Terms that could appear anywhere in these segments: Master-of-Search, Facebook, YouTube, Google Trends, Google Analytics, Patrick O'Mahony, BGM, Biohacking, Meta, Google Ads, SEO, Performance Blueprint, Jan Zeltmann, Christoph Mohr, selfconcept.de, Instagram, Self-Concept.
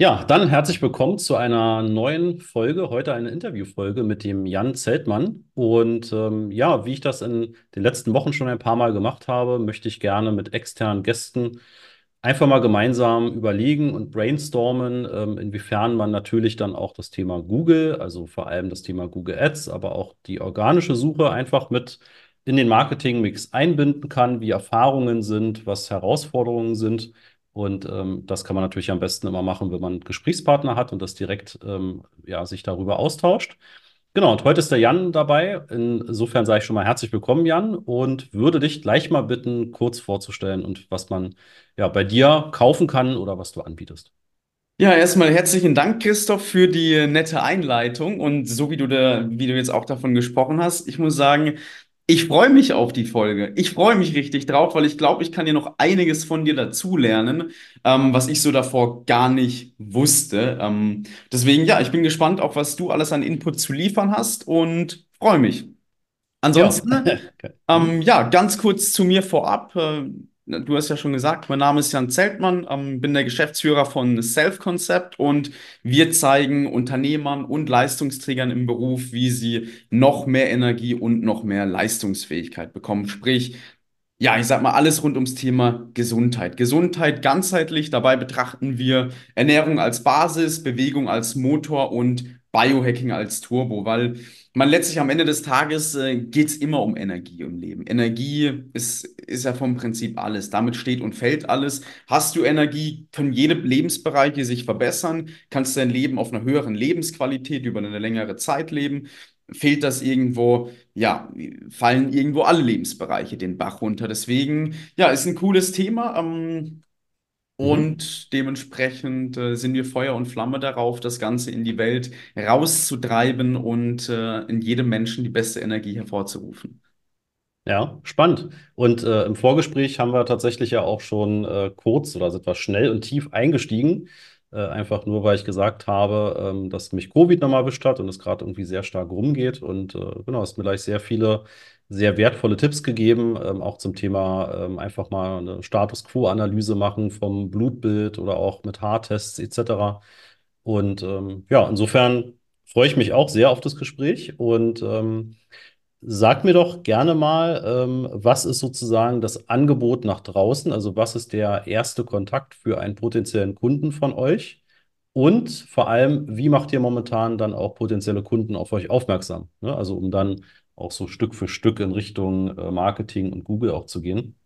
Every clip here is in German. Ja, dann herzlich willkommen zu einer neuen Folge, heute eine Interviewfolge mit dem Jan Zeltmann. Und ja, wie ich das in den letzten Wochen schon ein paar Mal gemacht habe, möchte ich gerne mit externen Gästen einfach mal gemeinsam überlegen und brainstormen, inwiefern man natürlich dann auch das Thema Google, also vor allem das Thema Google Ads, aber auch die organische Suche einfach mit in den Marketingmix einbinden kann, wie Erfahrungen sind, was Herausforderungen sind. Und das kann man natürlich am besten immer machen, wenn man einen Gesprächspartner hat und das direkt ja, sich darüber austauscht. Genau, und heute ist der Jan dabei. Insofern sage ich schon mal herzlich willkommen, Jan, und würde dich gleich mal bitten, kurz vorzustellen und was man ja bei dir kaufen kann oder was du anbietest. Ja, erstmal herzlichen Dank, Christoph, für die nette Einleitung. Und so wie wie du jetzt auch davon gesprochen hast, ich muss sagen, ich freue mich auf die Folge. Ich freue mich richtig drauf, weil ich glaube, ich kann hier noch einiges von dir dazulernen, was ich so davor gar nicht wusste. Deswegen, ja, ich bin gespannt, auf was du alles an Input zu liefern hast und freue mich. Ansonsten, ja, okay. Ja, ganz kurz zu mir vorab. Du hast ja schon gesagt, mein Name ist Jan Zeltmann, bin der Geschäftsführer von Self-Concept und wir zeigen Unternehmern und Leistungsträgern im Beruf, wie sie noch mehr Energie und noch mehr Leistungsfähigkeit bekommen. Sprich, ja, ich sag mal, alles rund ums Thema Gesundheit. Gesundheit ganzheitlich, dabei betrachten wir Ernährung als Basis, Bewegung als Motor und Biohacking als Turbo, weil man letztlich am Ende des Tages geht es immer um Energie im Leben. Energie ist ja vom Prinzip alles. Damit steht und fällt alles. Hast du Energie, können jede Lebensbereiche sich verbessern. Kannst dein Leben auf einer höheren Lebensqualität über eine längere Zeit leben. Fehlt das irgendwo, ja, fallen irgendwo alle Lebensbereiche den Bach runter. Deswegen, ja, ist ein cooles Thema. Und dementsprechend sind wir Feuer und Flamme darauf, das Ganze in die Welt rauszutreiben und in jedem Menschen die beste Energie hervorzurufen. Ja, spannend. Und im Vorgespräch haben wir tatsächlich ja auch schon kurz oder sind wir schnell und tief eingestiegen. Einfach nur, weil ich gesagt habe, dass mich Covid nochmal erwischt hat und es gerade irgendwie sehr stark rumgeht. Und genau, es mir gleich sehr viele sehr wertvolle Tipps gegeben, auch zum Thema einfach mal eine Status-Quo-Analyse machen vom Blutbild oder auch mit Haartests etc. Und ja, insofern freue ich mich auch sehr auf das Gespräch und sag mir doch gerne mal, was ist sozusagen das Angebot nach draußen, also was ist der erste Kontakt für einen potenziellen Kunden von euch? Und vor allem, wie macht ihr momentan dann auch potenzielle Kunden auf euch aufmerksam? Ne? Also um dann auch so Stück für Stück in Richtung Marketing und Google auch zu gehen.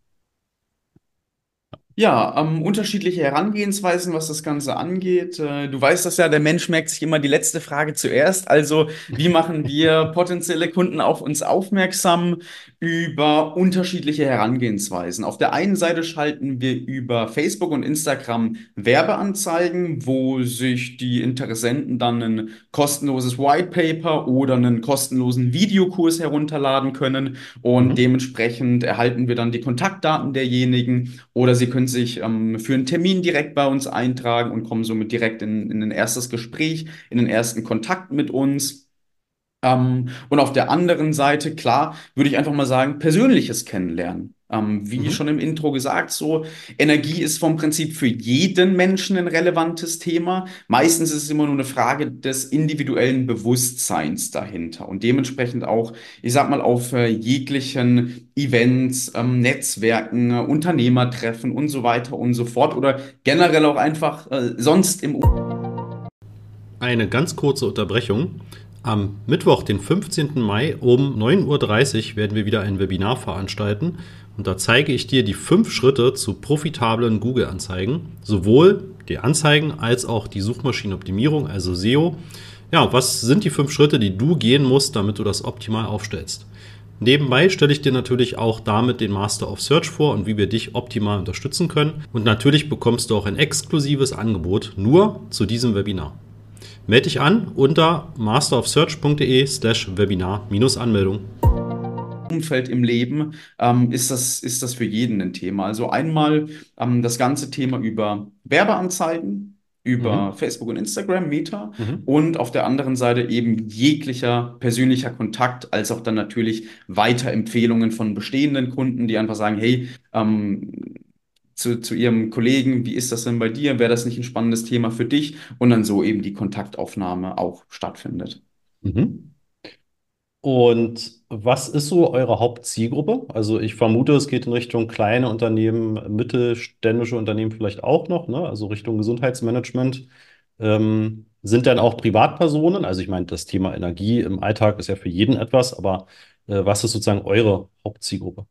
Ja, unterschiedliche Herangehensweisen, was das Ganze angeht. Du weißt das ja, der Mensch merkt sich immer die letzte Frage zuerst. Also, wie machen wir potenzielle Kunden auf uns aufmerksam über unterschiedliche Herangehensweisen? Auf der einen Seite schalten wir über Facebook und Instagram Werbeanzeigen, wo sich die Interessenten dann ein kostenloses White Paper oder einen kostenlosen Videokurs herunterladen können. Und dementsprechend erhalten wir dann die Kontaktdaten derjenigen oder sie können sich für einen Termin direkt bei uns eintragen und kommen somit direkt in ein erstes Gespräch, in den ersten Kontakt mit uns. Und auf der anderen Seite, klar, würde ich einfach mal sagen, persönliches Kennenlernen. Wie schon im Intro gesagt, so Energie ist vom Prinzip für jeden Menschen ein relevantes Thema. Meistens ist es immer nur eine Frage des individuellen Bewusstseins dahinter und dementsprechend auch, ich sag mal, auf jeglichen Events, Netzwerken, Unternehmertreffen und so weiter und so fort oder generell auch einfach sonst im... Eine ganz kurze Unterbrechung. Am Mittwoch, den 15. Mai um 9:30 Uhr werden wir wieder ein Webinar veranstalten und da zeige ich dir die 5 Schritte zu profitablen Google-Anzeigen, sowohl die Anzeigen als auch die Suchmaschinenoptimierung, also SEO. Ja, was sind die 5 Schritte, die du gehen musst, damit du das optimal aufstellst? Nebenbei stelle ich dir natürlich auch damit den Master of Search vor und wie wir dich optimal unterstützen können und natürlich bekommst du auch ein exklusives Angebot nur zu diesem Webinar. Meld dich an unter masterofsearch.de/webinar-Anmeldung. Umfeld im Leben ist das für jeden ein Thema. Also einmal das ganze Thema über Werbeanzeigen, über Facebook und Instagram, Meta und auf der anderen Seite eben jeglicher persönlicher Kontakt, als auch dann natürlich Weiterempfehlungen von bestehenden Kunden, die einfach sagen, hey, zu ihrem Kollegen, wie ist das denn bei dir, wäre das nicht ein spannendes Thema für dich? Und dann so eben die Kontaktaufnahme auch stattfindet. Mhm. Und was ist so eure Hauptzielgruppe? Also ich vermute, es geht in Richtung kleine Unternehmen, mittelständische Unternehmen vielleicht auch noch, ne? Also Richtung Gesundheitsmanagement. Sind dann auch Privatpersonen? Also ich meine, das Thema Energie im Alltag ist ja für jeden etwas, aber was ist sozusagen eure Hauptzielgruppe?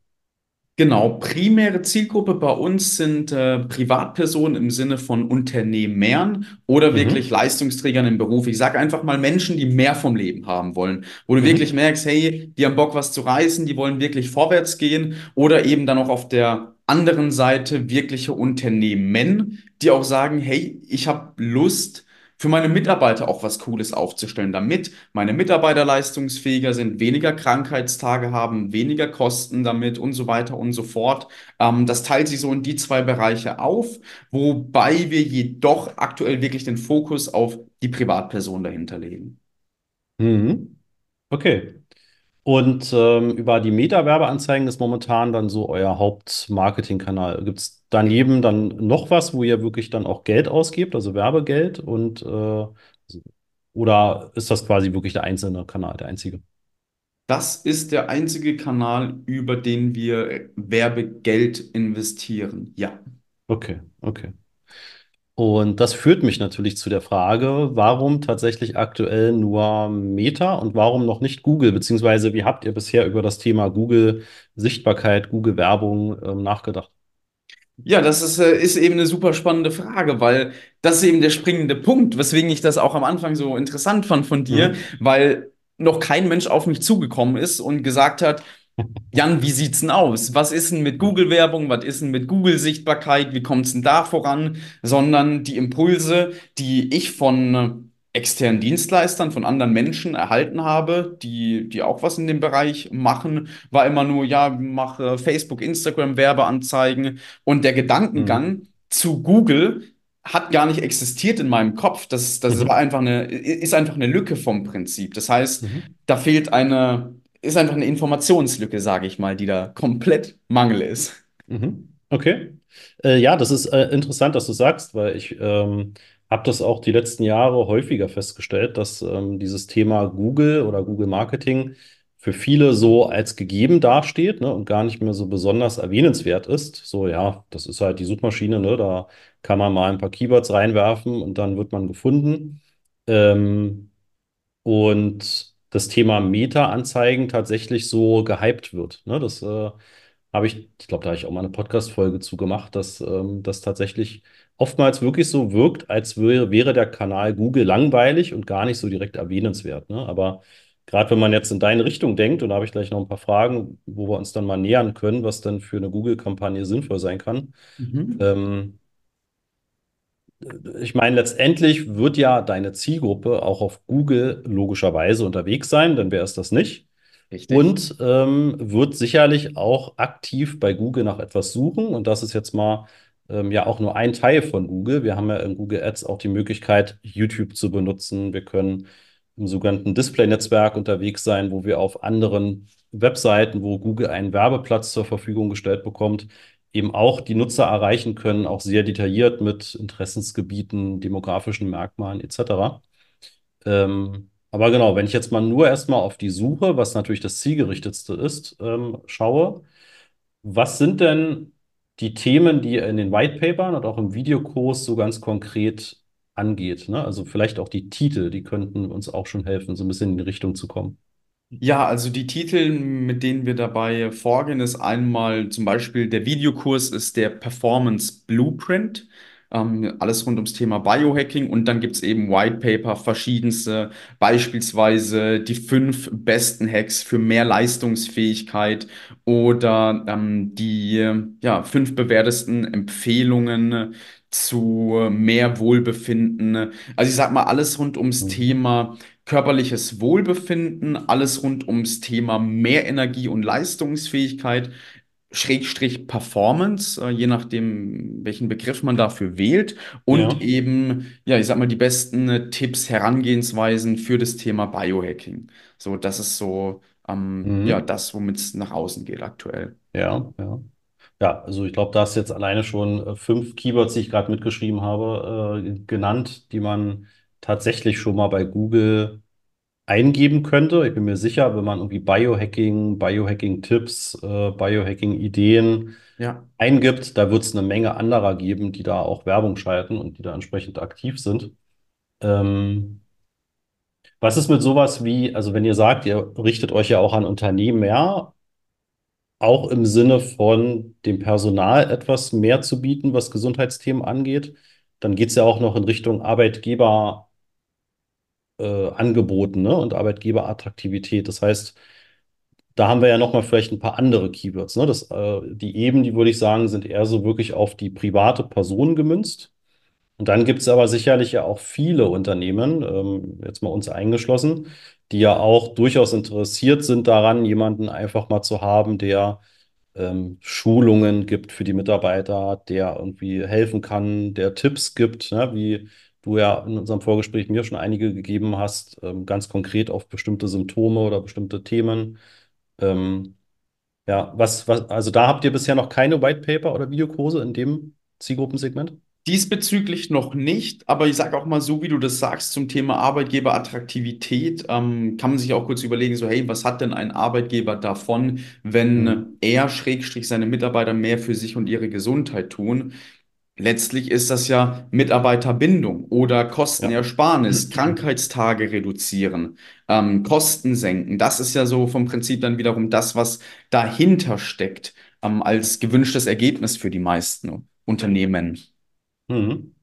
Genau, primäre Zielgruppe bei uns sind Privatpersonen im Sinne von Unternehmern oder wirklich Leistungsträgern im Beruf. Ich sage einfach mal Menschen, die mehr vom Leben haben wollen, wo du wirklich merkst, hey, die haben Bock, was zu reißen, die wollen wirklich vorwärts gehen oder eben dann auch auf der anderen Seite wirkliche Unternehmen, die auch sagen, hey, ich habe Lust, für meine Mitarbeiter auch was Cooles aufzustellen, damit meine Mitarbeiter leistungsfähiger sind, weniger Krankheitstage haben, weniger Kosten damit und so weiter und so fort. Das teilt sich so in die zwei Bereiche auf, wobei wir jedoch aktuell wirklich den Fokus auf die Privatperson dahinter legen. Mhm. Okay. Und über die Meta-Werbeanzeigen ist momentan dann so euer Hauptmarketingkanal. Gibt es daneben dann noch was, wo ihr wirklich dann auch Geld ausgebt, also Werbegeld? Und oder ist das quasi wirklich der einzelne Kanal, der einzige? Das ist der einzige Kanal, über den wir Werbegeld investieren, ja. Okay. Und das führt mich natürlich zu der Frage, warum tatsächlich aktuell nur Meta und warum noch nicht Google? Beziehungsweise wie habt ihr bisher über das Thema Google-Sichtbarkeit, Google-Werbung nachgedacht? Ja, das ist eben eine super spannende Frage, weil das ist eben der springende Punkt, weswegen ich das auch am Anfang so interessant fand von dir, weil noch kein Mensch auf mich zugekommen ist und gesagt hat, Jan, wie sieht's denn aus? Was ist denn mit Google-Werbung? Was ist denn mit Google-Sichtbarkeit? Wie kommt's denn da voran? Sondern die Impulse, die ich von externen Dienstleistern, von anderen Menschen erhalten habe, die auch was in dem Bereich machen, war immer nur, ja, mache Facebook, Instagram, Werbeanzeigen. Und der Gedankengang zu Google hat gar nicht existiert in meinem Kopf. Das war einfach eine Lücke vom Prinzip. Das heißt, da fehlt ist einfach eine Informationslücke, sage ich mal, die da komplett Mangel ist. Okay. Ja, das ist interessant, dass du sagst, weil ich habe das auch die letzten Jahre häufiger festgestellt, dass dieses Thema Google oder Google Marketing für viele so als gegeben dasteht, ne, und gar nicht mehr so besonders erwähnenswert ist. So, ja, das ist halt die Suchmaschine, ne, da kann man mal ein paar Keywords reinwerfen und dann wird man gefunden. Und das Thema Meta-Anzeigen tatsächlich so gehypt wird, ne? Das habe ich glaube, da habe ich auch mal eine Podcast-Folge zu gemacht, dass das tatsächlich oftmals wirklich so wirkt, als wäre der Kanal Google langweilig und gar nicht so direkt erwähnenswert, ne? Aber gerade wenn man jetzt in deine Richtung denkt, und da habe ich gleich noch ein paar Fragen, wo wir uns dann mal nähern können, was dann für eine Google-Kampagne sinnvoll sein kann. Ich meine, letztendlich wird ja deine Zielgruppe auch auf Google logischerweise unterwegs sein, dann wäre es das nicht. Richtig. Und wird sicherlich auch aktiv bei Google nach etwas suchen. Und das ist jetzt mal ja auch nur ein Teil von Google. Wir haben ja in Google Ads auch die Möglichkeit, YouTube zu benutzen. Wir können im sogenannten Display-Netzwerk unterwegs sein, wo wir auf anderen Webseiten, wo Google einen Werbeplatz zur Verfügung gestellt bekommt, eben auch die Nutzer erreichen können, auch sehr detailliert mit Interessensgebieten, demografischen Merkmalen etc. Aber genau, wenn ich jetzt mal nur erstmal auf die Suche, was natürlich das zielgerichtetste ist, schaue, was sind denn die Themen, die ihr in den Whitepapern und auch im Videokurs so ganz konkret angeht, ne? Also vielleicht auch die Titel, die könnten uns auch schon helfen, so ein bisschen in die Richtung zu kommen. Ja, also die Titel, mit denen wir dabei vorgehen, ist einmal zum Beispiel der Videokurs ist der Performance Blueprint, alles rund ums Thema Biohacking, und dann gibt's eben White Paper, verschiedenste, beispielsweise die 5 besten Hacks für mehr Leistungsfähigkeit oder die 5 bewährtesten Empfehlungen zu mehr Wohlbefinden. Also ich sag mal, alles rund ums Thema körperliches Wohlbefinden, alles rund ums Thema mehr Energie und Leistungsfähigkeit, / Performance, je nachdem, welchen Begriff man dafür wählt, und eben, ja, ich sag mal, die besten Tipps, Herangehensweisen für das Thema Biohacking. So, das ist so, das, womit es nach außen geht aktuell. Ja. Ja, also ich glaube, da hast jetzt alleine schon 5 Keywords, die ich gerade mitgeschrieben habe, genannt, die man tatsächlich schon mal bei Google eingeben könnte. Ich bin mir sicher, wenn man irgendwie Biohacking, Biohacking-Tipps, Biohacking-Ideen Ja, eingibt, da wird es eine Menge anderer geben, die da auch Werbung schalten und die da entsprechend aktiv sind. Ähm, Was ist mit sowas wie, also wenn ihr sagt, ihr richtet euch ja auch an Unternehmen mehr, auch im Sinne von dem Personal etwas mehr zu bieten, was Gesundheitsthemen angeht, dann geht es ja auch noch in Richtung Arbeitgeber, Angeboten, ne? Und Arbeitgeberattraktivität. Das heißt, da haben wir ja nochmal vielleicht ein paar andere Keywords, ne? Das, die eben, die würde ich sagen, sind eher so wirklich auf die private Person gemünzt. Und dann gibt es aber sicherlich ja auch viele Unternehmen, jetzt mal uns eingeschlossen, die ja auch durchaus interessiert sind daran, jemanden einfach mal zu haben, der Schulungen gibt für die Mitarbeiter, der irgendwie helfen kann, der Tipps gibt, ne? Wie du ja in unserem Vorgespräch mir schon einige gegeben hast, ganz konkret auf bestimmte Symptome oder bestimmte Themen. Ähm, Ja, also da habt ihr bisher noch keine White Paper oder Videokurse in dem Zielgruppensegment? Diesbezüglich noch nicht, aber ich sage auch mal so, wie du das sagst zum Thema Arbeitgeberattraktivität, kann man sich auch kurz überlegen, so hey, was hat denn ein Arbeitgeber davon, wenn er / seine Mitarbeiter mehr für sich und ihre Gesundheit tun? Letztlich ist das ja Mitarbeiterbindung oder Kostenersparnis, Krankheitstage reduzieren, Kosten senken. Das ist ja so vom Prinzip dann wiederum das, was dahinter steckt, als gewünschtes Ergebnis für die meisten Unternehmen. Mhm.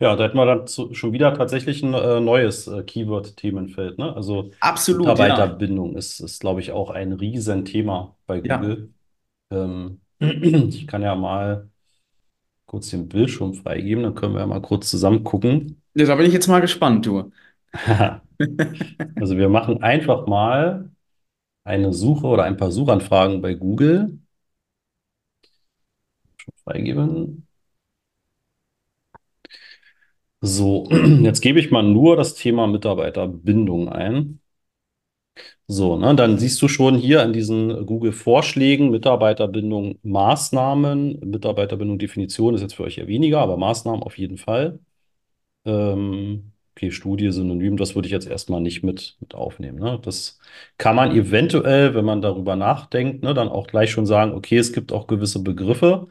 Ja, da hätten wir dann schon wieder tatsächlich ein neues Keyword-Themenfeld, ne? Also Absolut, ja. Mitarbeiterbindung ist glaube ich, auch ein Riesenthema bei Ja. Google. Ich kann ja mal kurz den Bildschirm freigeben, dann können wir ja mal kurz zusammen gucken. Ja, da bin ich jetzt mal gespannt, du. Also wir machen einfach mal eine Suche oder ein paar Suchanfragen bei Google. Freigeben. So, jetzt gebe ich mal nur das Thema Mitarbeiterbindung ein. So, ne, dann siehst du schon hier an diesen Google-Vorschlägen Mitarbeiterbindung, Maßnahmen. Mitarbeiterbindung Definition ist jetzt für euch eher weniger, aber Maßnahmen auf jeden Fall. Okay, Studie, Synonym, das würde ich jetzt erstmal nicht mit aufnehmen, ne? Das kann man eventuell, wenn man darüber nachdenkt, ne, dann auch gleich schon sagen, okay, es gibt auch gewisse Begriffe,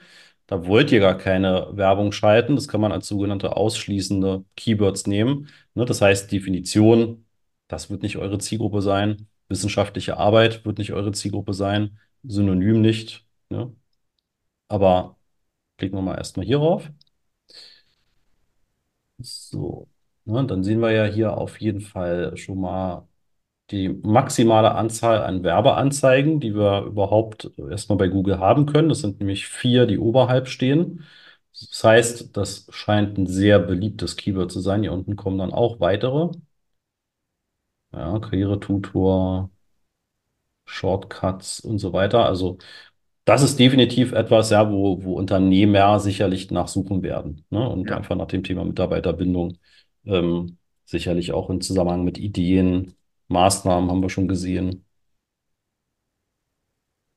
da wollt ihr gar keine Werbung schalten. Das kann man als sogenannte ausschließende Keywords nehmen, ne? Das heißt, Definition, das wird nicht eure Zielgruppe sein. Wissenschaftliche Arbeit wird nicht eure Zielgruppe sein. Synonym nicht, ne? Aber klicken wir mal erstmal hier rauf. So, ne, dann sehen wir ja hier auf jeden Fall schon mal die maximale Anzahl an Werbeanzeigen, die wir überhaupt erstmal bei Google haben können. Das sind nämlich 4, die oberhalb stehen. Das heißt, das scheint ein sehr beliebtes Keyword zu sein. Hier unten kommen dann auch weitere. Ja, Karrieretutor, Shortcuts und so weiter. Also das ist definitiv etwas, ja, wo Unternehmer sicherlich nachsuchen werden, ne? Und Ja. einfach nach dem Thema Mitarbeiterbindung sicherlich auch im Zusammenhang mit Ideen, Maßnahmen haben wir schon gesehen.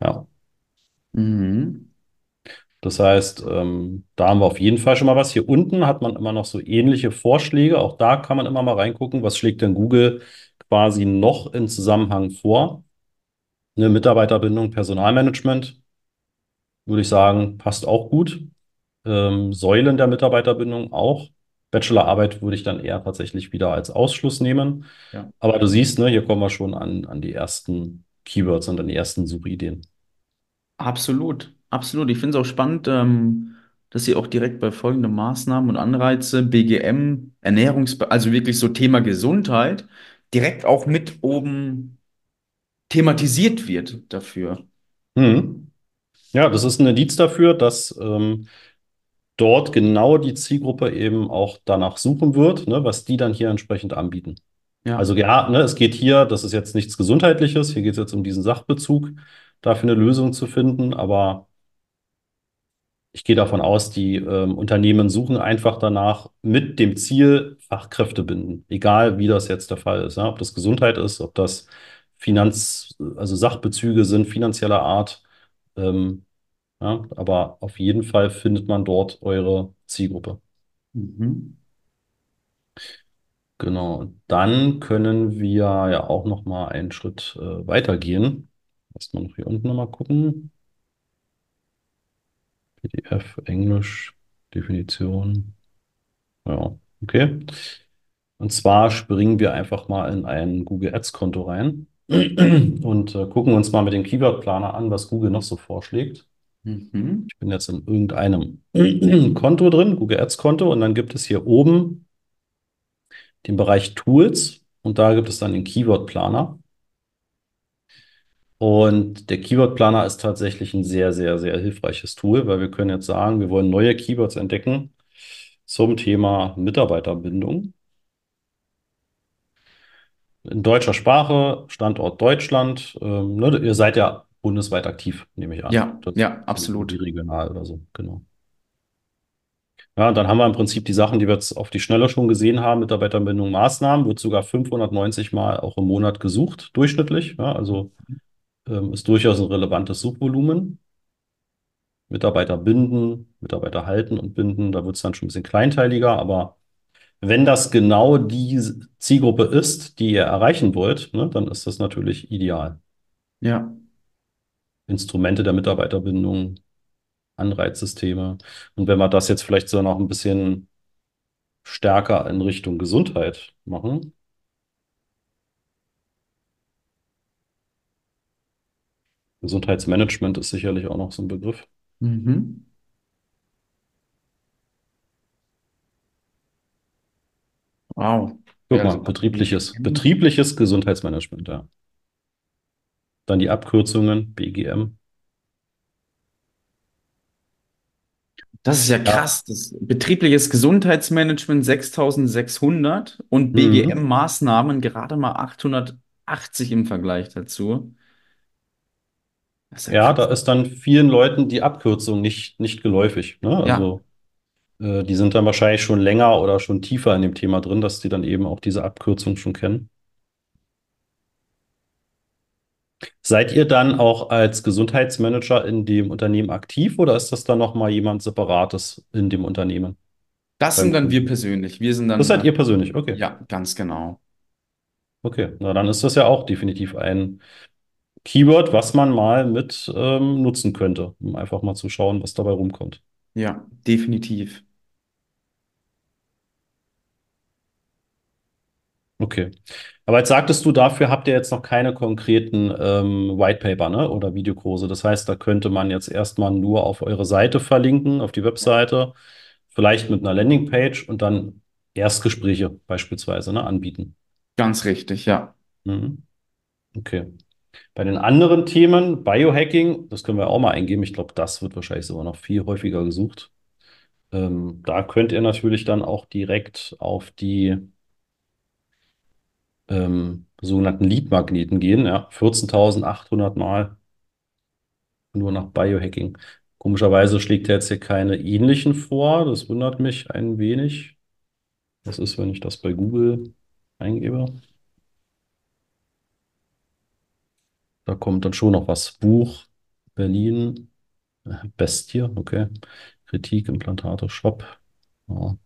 Ja. Mhm. Das heißt, da haben wir auf jeden Fall schon mal was. Hier unten hat man immer noch so ähnliche Vorschläge. Auch da kann man immer mal reingucken, was schlägt denn Google quasi noch in Zusammenhang vor. Eine Mitarbeiterbindung, Personalmanagement, würde ich sagen, passt auch gut. Säulen der Mitarbeiterbindung auch. Bachelorarbeit würde ich dann eher tatsächlich wieder als Ausschluss nehmen. Ja. Aber du siehst, ne, hier kommen wir schon an die ersten Keywords und an die ersten Suchideen. Absolut, absolut. Ich finde es auch spannend, dass sie auch direkt bei folgenden Maßnahmen und Anreize, BGM, also wirklich so Thema Gesundheit, direkt auch mit oben thematisiert wird dafür. Mhm. Ja, das ist ein Indiz dafür, dass dort genau die Zielgruppe eben auch danach suchen wird, ne, was die dann hier entsprechend anbieten. Ja. Also ja, ne, es geht hier, das ist jetzt nichts Gesundheitliches, hier geht es jetzt um diesen Sachbezug, dafür eine Lösung zu finden, aber ich gehe davon aus, die Unternehmen suchen einfach danach mit dem Ziel Fachkräfte binden, egal wie das jetzt der Fall ist, ja, ob das Gesundheit ist, ob das also Sachbezüge sind, finanzieller Art. Ja, aber auf jeden Fall findet man dort eure Zielgruppe. Mhm. Genau, dann können wir ja auch nochmal einen Schritt weitergehen. Lass mal noch hier unten nochmal gucken. PDF, Englisch, Definition. Ja, okay. Und zwar springen wir einfach mal in ein Google Ads Konto rein und gucken uns mal mit dem Keyword Planer an, was Google noch so vorschlägt. Mhm. Ich bin jetzt in irgendeinem Konto drin, Google Ads Konto, und dann gibt es hier oben den Bereich Tools und da gibt es dann den Keyword Planer. Und der Keyword Planer ist tatsächlich ein sehr, sehr, sehr hilfreiches Tool, weil wir können jetzt sagen, wir wollen neue Keywords entdecken zum Thema Mitarbeiterbindung. In deutscher Sprache, Standort Deutschland. Ne, ihr seid ja bundesweit aktiv, nehme ich an. Ja, das ja, absolut. Regional oder so, genau. Ja, und dann haben wir im Prinzip die Sachen, die wir jetzt auf die Schnelle schon gesehen haben, Mitarbeiterbindung, Maßnahmen, wird sogar 590 Mal auch im Monat gesucht, durchschnittlich. Ja, also ist durchaus ein relevantes Suchvolumen. Mitarbeiter binden, Mitarbeiter halten und binden, da wird es dann schon ein bisschen kleinteiliger, aber wenn das genau die Zielgruppe ist, die ihr erreichen wollt, ne, dann ist das natürlich ideal. Ja. Instrumente der Mitarbeiterbindung, Anreizsysteme. Und wenn wir das jetzt vielleicht so noch ein bisschen stärker in Richtung Gesundheit machen. Gesundheitsmanagement ist sicherlich auch noch so ein Begriff. Mhm. Wow. Guck mal, betriebliches Gesundheitsmanagement, ja. Dann die Abkürzungen, BGM. Das ist ja krass. Ja. Das betriebliches Gesundheitsmanagement 6600 und BGM-Maßnahmen gerade mal 880 im Vergleich dazu. Ja, da ist dann vielen Leuten die Abkürzung nicht geläufig. Ne? Ja. Also die sind dann wahrscheinlich schon länger oder schon tiefer in dem Thema drin, dass die dann eben auch diese Abkürzung schon kennen. Seid ihr dann auch als Gesundheitsmanager in dem Unternehmen aktiv oder ist das dann nochmal jemand Separates in dem Unternehmen? Das sind dann wir persönlich. Das seid ihr persönlich, okay. Ja, ganz genau. Okay, na dann ist das ja auch definitiv ein Keyword, was man mal mit nutzen könnte, um einfach mal zu schauen, was dabei rumkommt. Ja, definitiv. Okay. Aber jetzt sagtest du, dafür habt ihr jetzt noch keine konkreten Whitepaper, ne, oder Videokurse. Das heißt, da könnte man jetzt erstmal nur auf eure Seite verlinken, auf die Webseite, vielleicht mit einer Landingpage und dann Erstgespräche beispielsweise, ne, anbieten. Ganz richtig, ja. Mhm. Okay. Bei den anderen Themen, Biohacking, das können wir auch mal eingeben. Ich glaube, das wird wahrscheinlich sogar noch viel häufiger gesucht. Da könnt ihr natürlich dann auch direkt auf die sogenannten Lead-Magneten gehen. Ja? 14.800 Mal nur nach Biohacking. Komischerweise schlägt er jetzt hier keine ähnlichen vor. Das wundert mich ein wenig. Was ist, wenn ich das bei Google eingebe? Da kommt dann schon noch was. Buch, Berlin, Bestie, okay. Kritik, Implantate, Shop. Ja.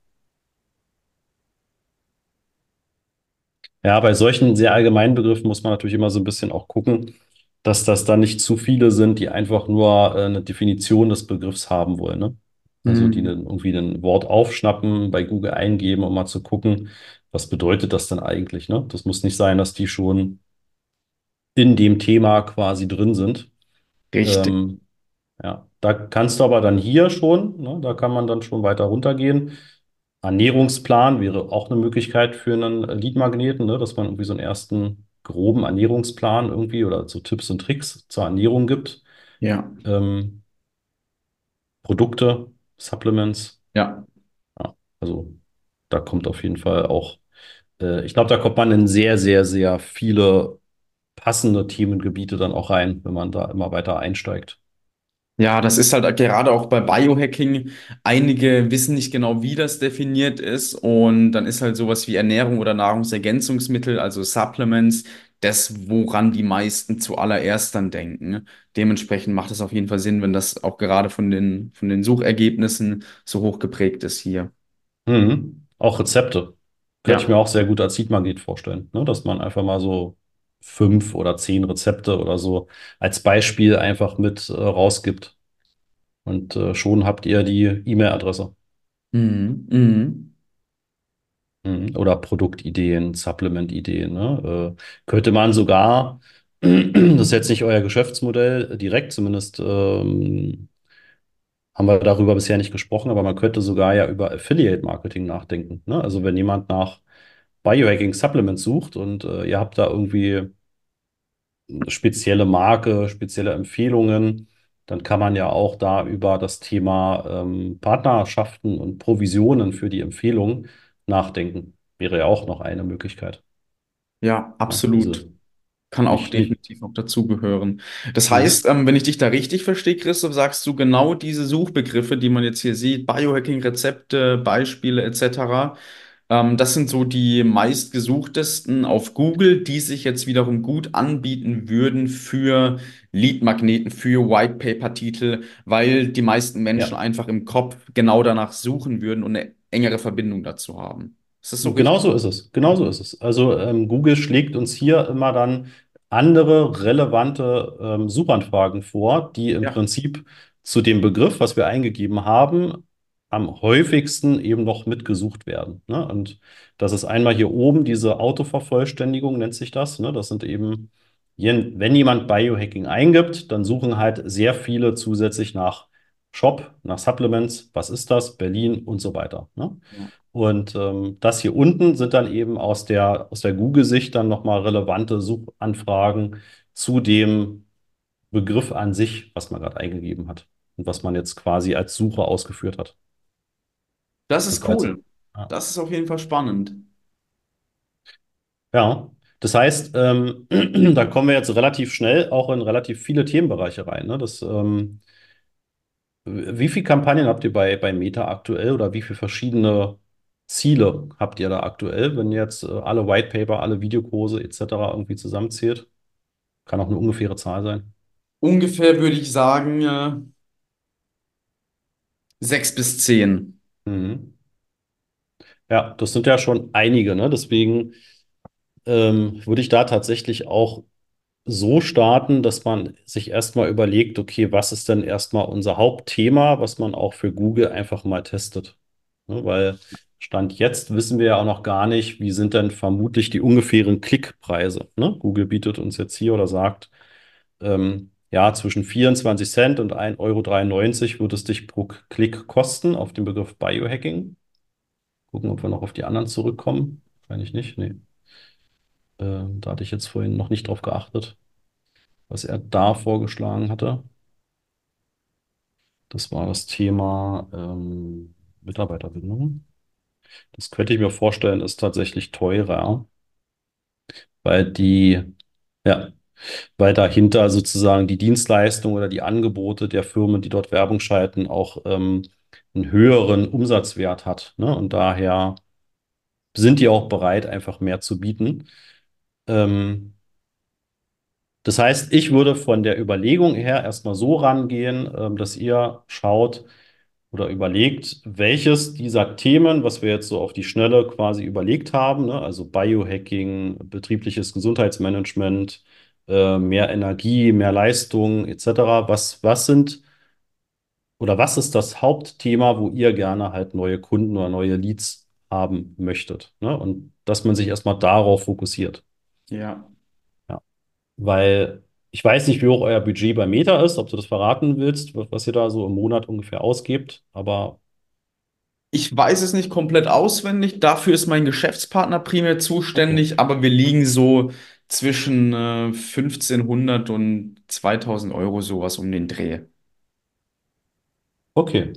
Ja, bei solchen sehr allgemeinen Begriffen muss man natürlich immer so ein bisschen auch gucken, dass das dann nicht zu viele sind, die einfach nur eine Definition des Begriffs haben wollen. Ne? Also die dann irgendwie ein Wort aufschnappen, bei Google eingeben, um mal zu gucken, was bedeutet das denn eigentlich. Ne? Das muss nicht sein, dass die schon in dem Thema quasi drin sind. Richtig. Ja, da kannst du aber dann hier schon, ne, da kann man dann schon weiter runtergehen. Ernährungsplan wäre auch eine Möglichkeit für einen Lead-Magneten, ne, dass man irgendwie so einen ersten groben Ernährungsplan irgendwie oder so Tipps und Tricks zur Ernährung gibt. Ja. Produkte, Supplements. Ja. Ja, also da kommt auf jeden Fall auch, ich glaube, da kommt man in sehr, sehr, sehr viele passende Themengebiete dann auch rein, wenn man da immer weiter einsteigt. Ja, das ist halt gerade auch bei Biohacking. Einige wissen nicht genau, wie das definiert ist. Und dann ist halt sowas wie Ernährung oder Nahrungsergänzungsmittel, also Supplements, das, woran die meisten zuallererst dann denken. Dementsprechend macht es auf jeden Fall Sinn, wenn das auch gerade von den Suchergebnissen so hoch geprägt ist hier. Auch Rezepte. Könnte ich Ja. mir auch sehr gut als Seed-Magnet vorstellen, ne? Dass man einfach mal so 5 oder 10 Rezepte oder so als Beispiel einfach mit rausgibt. Und schon habt ihr die E-Mail-Adresse. Mhm. Mhm. Oder Produktideen, Supplement-Ideen, ne? Könnte man sogar, das ist jetzt nicht euer Geschäftsmodell direkt, zumindest haben wir darüber bisher nicht gesprochen, aber man könnte sogar ja über Affiliate-Marketing nachdenken, ne? Also wenn jemand nach Biohacking-Supplements sucht und ihr habt da irgendwie eine spezielle Marke, spezielle Empfehlungen, dann kann man ja auch da über das Thema Partnerschaften und Provisionen für die Empfehlung nachdenken. Wäre ja auch noch eine Möglichkeit. Ja, Ja, absolut. also Kann auch nicht, definitiv noch dazugehören. Das ja. heißt, wenn ich dich da richtig verstehe, Christoph, sagst du genau diese Suchbegriffe, die man jetzt hier sieht, Biohacking, Rezepte, Beispiele etc., das sind so die meistgesuchtesten auf Google, die sich jetzt wiederum gut anbieten würden für Lead-Magneten, für White-Paper-Titel, weil die meisten Menschen Ja, einfach im Kopf genau danach suchen würden und eine engere Verbindung dazu haben. Ist das so genau richtig? so ist es. Genau so ist es. Also Google schlägt uns hier immer dann andere relevante Suchanfragen vor, die im Ja. Prinzip zu dem Begriff, was wir eingegeben haben, am häufigsten eben noch mitgesucht werden, ne? Und das ist einmal hier oben diese Autovervollständigung, nennt sich das, ne? Das sind eben, wenn jemand Biohacking eingibt, dann suchen halt sehr viele zusätzlich nach Shop, nach Supplements, was ist das, Berlin und so weiter, ne? Ja. Und das hier unten sind dann eben aus der Google-Sicht dann nochmal relevante Suchanfragen zu dem Begriff an sich, was man gerade eingegeben hat und was man jetzt quasi als Suche ausgeführt hat. Das Das ist heißt, cool. ja. Das ist auf jeden Fall spannend. Ja, das heißt, da kommen wir jetzt relativ schnell auch in relativ viele Themenbereiche rein, ne? Wie viele Kampagnen habt ihr bei Meta aktuell oder wie viele verschiedene Ziele habt ihr da aktuell, wenn ihr jetzt alle White Paper, alle Videokurse etc. irgendwie zusammenzählt? Kann auch eine ungefähre Zahl sein. Ungefähr würde ich sagen, 6 bis 10. Mhm. Ja, das sind ja schon einige, ne? Deswegen würde ich da tatsächlich auch so starten, dass man sich erstmal überlegt, okay, was ist denn erstmal unser Hauptthema, was man auch für Google einfach mal testet, ne? Weil Stand jetzt wissen wir ja auch noch gar nicht, wie sind denn vermutlich die ungefähren Klickpreise, ne? Google bietet uns jetzt hier oder sagt, ja, zwischen 24 Cent und 1,93 € wird es dich pro Klick kosten auf den Begriff Biohacking. Gucken, ob wir noch auf die anderen zurückkommen. Wahrscheinlich nicht, nee. Da hatte ich jetzt vorhin noch nicht drauf geachtet, was er da vorgeschlagen hatte. Das war das Thema Mitarbeiterbindung. Das könnte ich mir vorstellen, ist tatsächlich teurer, weil ja, weil dahinter sozusagen die Dienstleistung oder die Angebote der Firmen, die dort Werbung schalten, auch einen höheren Umsatzwert hat, ne? Und daher sind die auch bereit, einfach mehr zu bieten. Ähm, Das heißt, ich würde von der Überlegung her erstmal so rangehen, dass ihr schaut oder überlegt, welches dieser Themen, was wir jetzt so auf die Schnelle quasi überlegt haben, ne? Also Biohacking, betriebliches Gesundheitsmanagement, mehr Energie, mehr Leistung etc. Was ist das Hauptthema, wo ihr gerne halt neue Kunden oder neue Leads haben möchtet, ne? Und dass man sich erstmal darauf fokussiert. Ja. Ja. Weil ich weiß nicht, wie hoch euer Budget bei Meta ist, ob du das verraten willst, was ihr da so im Monat ungefähr ausgebt, aber Ich weiß es nicht komplett auswendig. Dafür ist mein Geschäftspartner primär okay. zuständig, aber wir liegen so zwischen 1.500 und 2.000 €, sowas um den Dreh. Okay.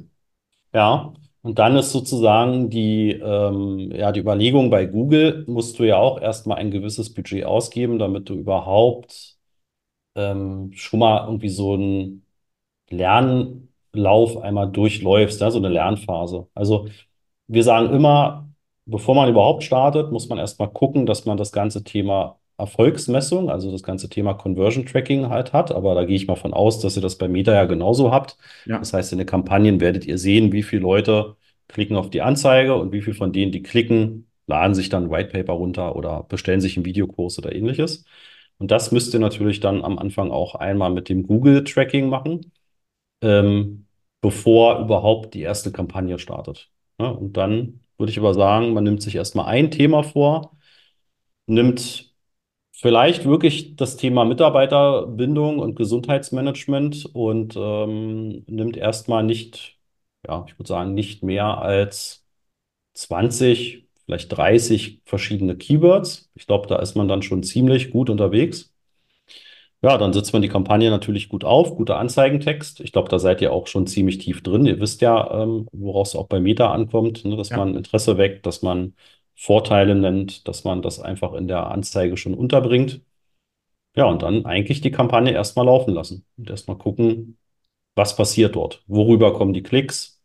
Ja, und dann ist sozusagen die Überlegung bei Google, musst du ja auch erstmal ein gewisses Budget ausgeben, damit du überhaupt schon mal irgendwie so ein Lernlauf einmal durchläufst, ne? So eine Lernphase. Also wir sagen immer, bevor man überhaupt startet, muss man erstmal gucken, dass man das ganze Thema Erfolgsmessung, also das ganze Thema Conversion Tracking halt hat, aber da gehe ich mal von aus, dass ihr das bei Meta ja genauso habt. Ja. Das heißt, in den Kampagnen werdet ihr sehen, wie viele Leute klicken auf die Anzeige und wie viele von denen, die klicken, laden sich dann ein White Paper runter oder bestellen sich einen Videokurs oder ähnliches. Und das müsst ihr natürlich dann am Anfang auch einmal mit dem Google Tracking machen, bevor überhaupt die erste Kampagne startet. Ja, und dann würde ich aber sagen, man nimmt sich erstmal ein Thema vor, nimmt vielleicht wirklich das Thema Mitarbeiterbindung und Gesundheitsmanagement und nimmt erstmal nicht, ja, ich würde sagen, nicht mehr als 20, vielleicht 30 verschiedene Keywords. Ich glaube, da ist man dann schon ziemlich gut unterwegs. Ja, dann sitzt man die Kampagne natürlich gut auf, guter Anzeigentext. Ich glaube, da seid ihr auch schon ziemlich tief drin. Ihr wisst ja, worauf es auch bei Meta ankommt, ne? Dass man Interesse weckt, dass man Vorteile nennt, dass man das einfach in der Anzeige schon unterbringt. Ja, und dann eigentlich die Kampagne erstmal laufen lassen und erstmal gucken, was passiert dort, worüber kommen die Klicks,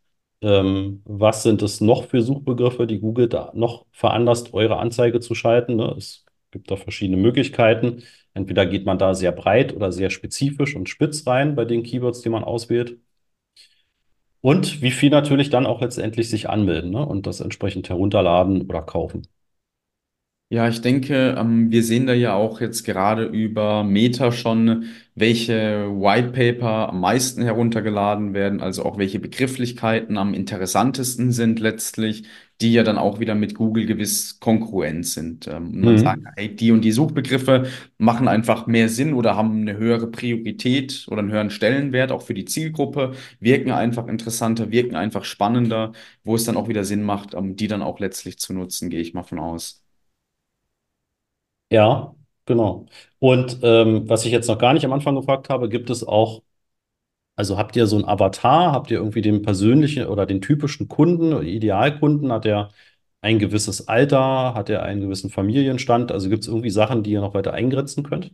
was sind es noch für Suchbegriffe, die Google da noch veranlasst, eure Anzeige zu schalten, ne? Es gibt da verschiedene Möglichkeiten. Entweder geht man da sehr breit oder sehr spezifisch und spitz rein bei den Keywords, die man auswählt. Und wie viel natürlich dann auch letztendlich sich anmelden, ne? Und das entsprechend herunterladen oder kaufen. Ja, ich denke, wir sehen da ja auch jetzt gerade über Meta schon, welche White Paper am meisten heruntergeladen werden, also auch welche Begrifflichkeiten am interessantesten sind letztlich, die ja dann auch wieder mit Google gewiss konkurrent sind. Man sagt, hey, die und die Suchbegriffe machen einfach mehr Sinn oder haben eine höhere Priorität oder einen höheren Stellenwert, auch für die Zielgruppe, wirken einfach interessanter, wirken einfach spannender, wo es dann auch wieder Sinn macht, die dann auch letztlich zu nutzen, gehe ich mal von aus. Ja, genau. Und was ich jetzt noch gar nicht am Anfang gefragt habe, gibt es auch, also habt ihr so einen Avatar, habt ihr irgendwie den persönlichen oder den typischen Kunden oder Idealkunden, hat er ein gewisses Alter, hat er einen gewissen Familienstand, also gibt es irgendwie Sachen, die ihr noch weiter eingrenzen könnt?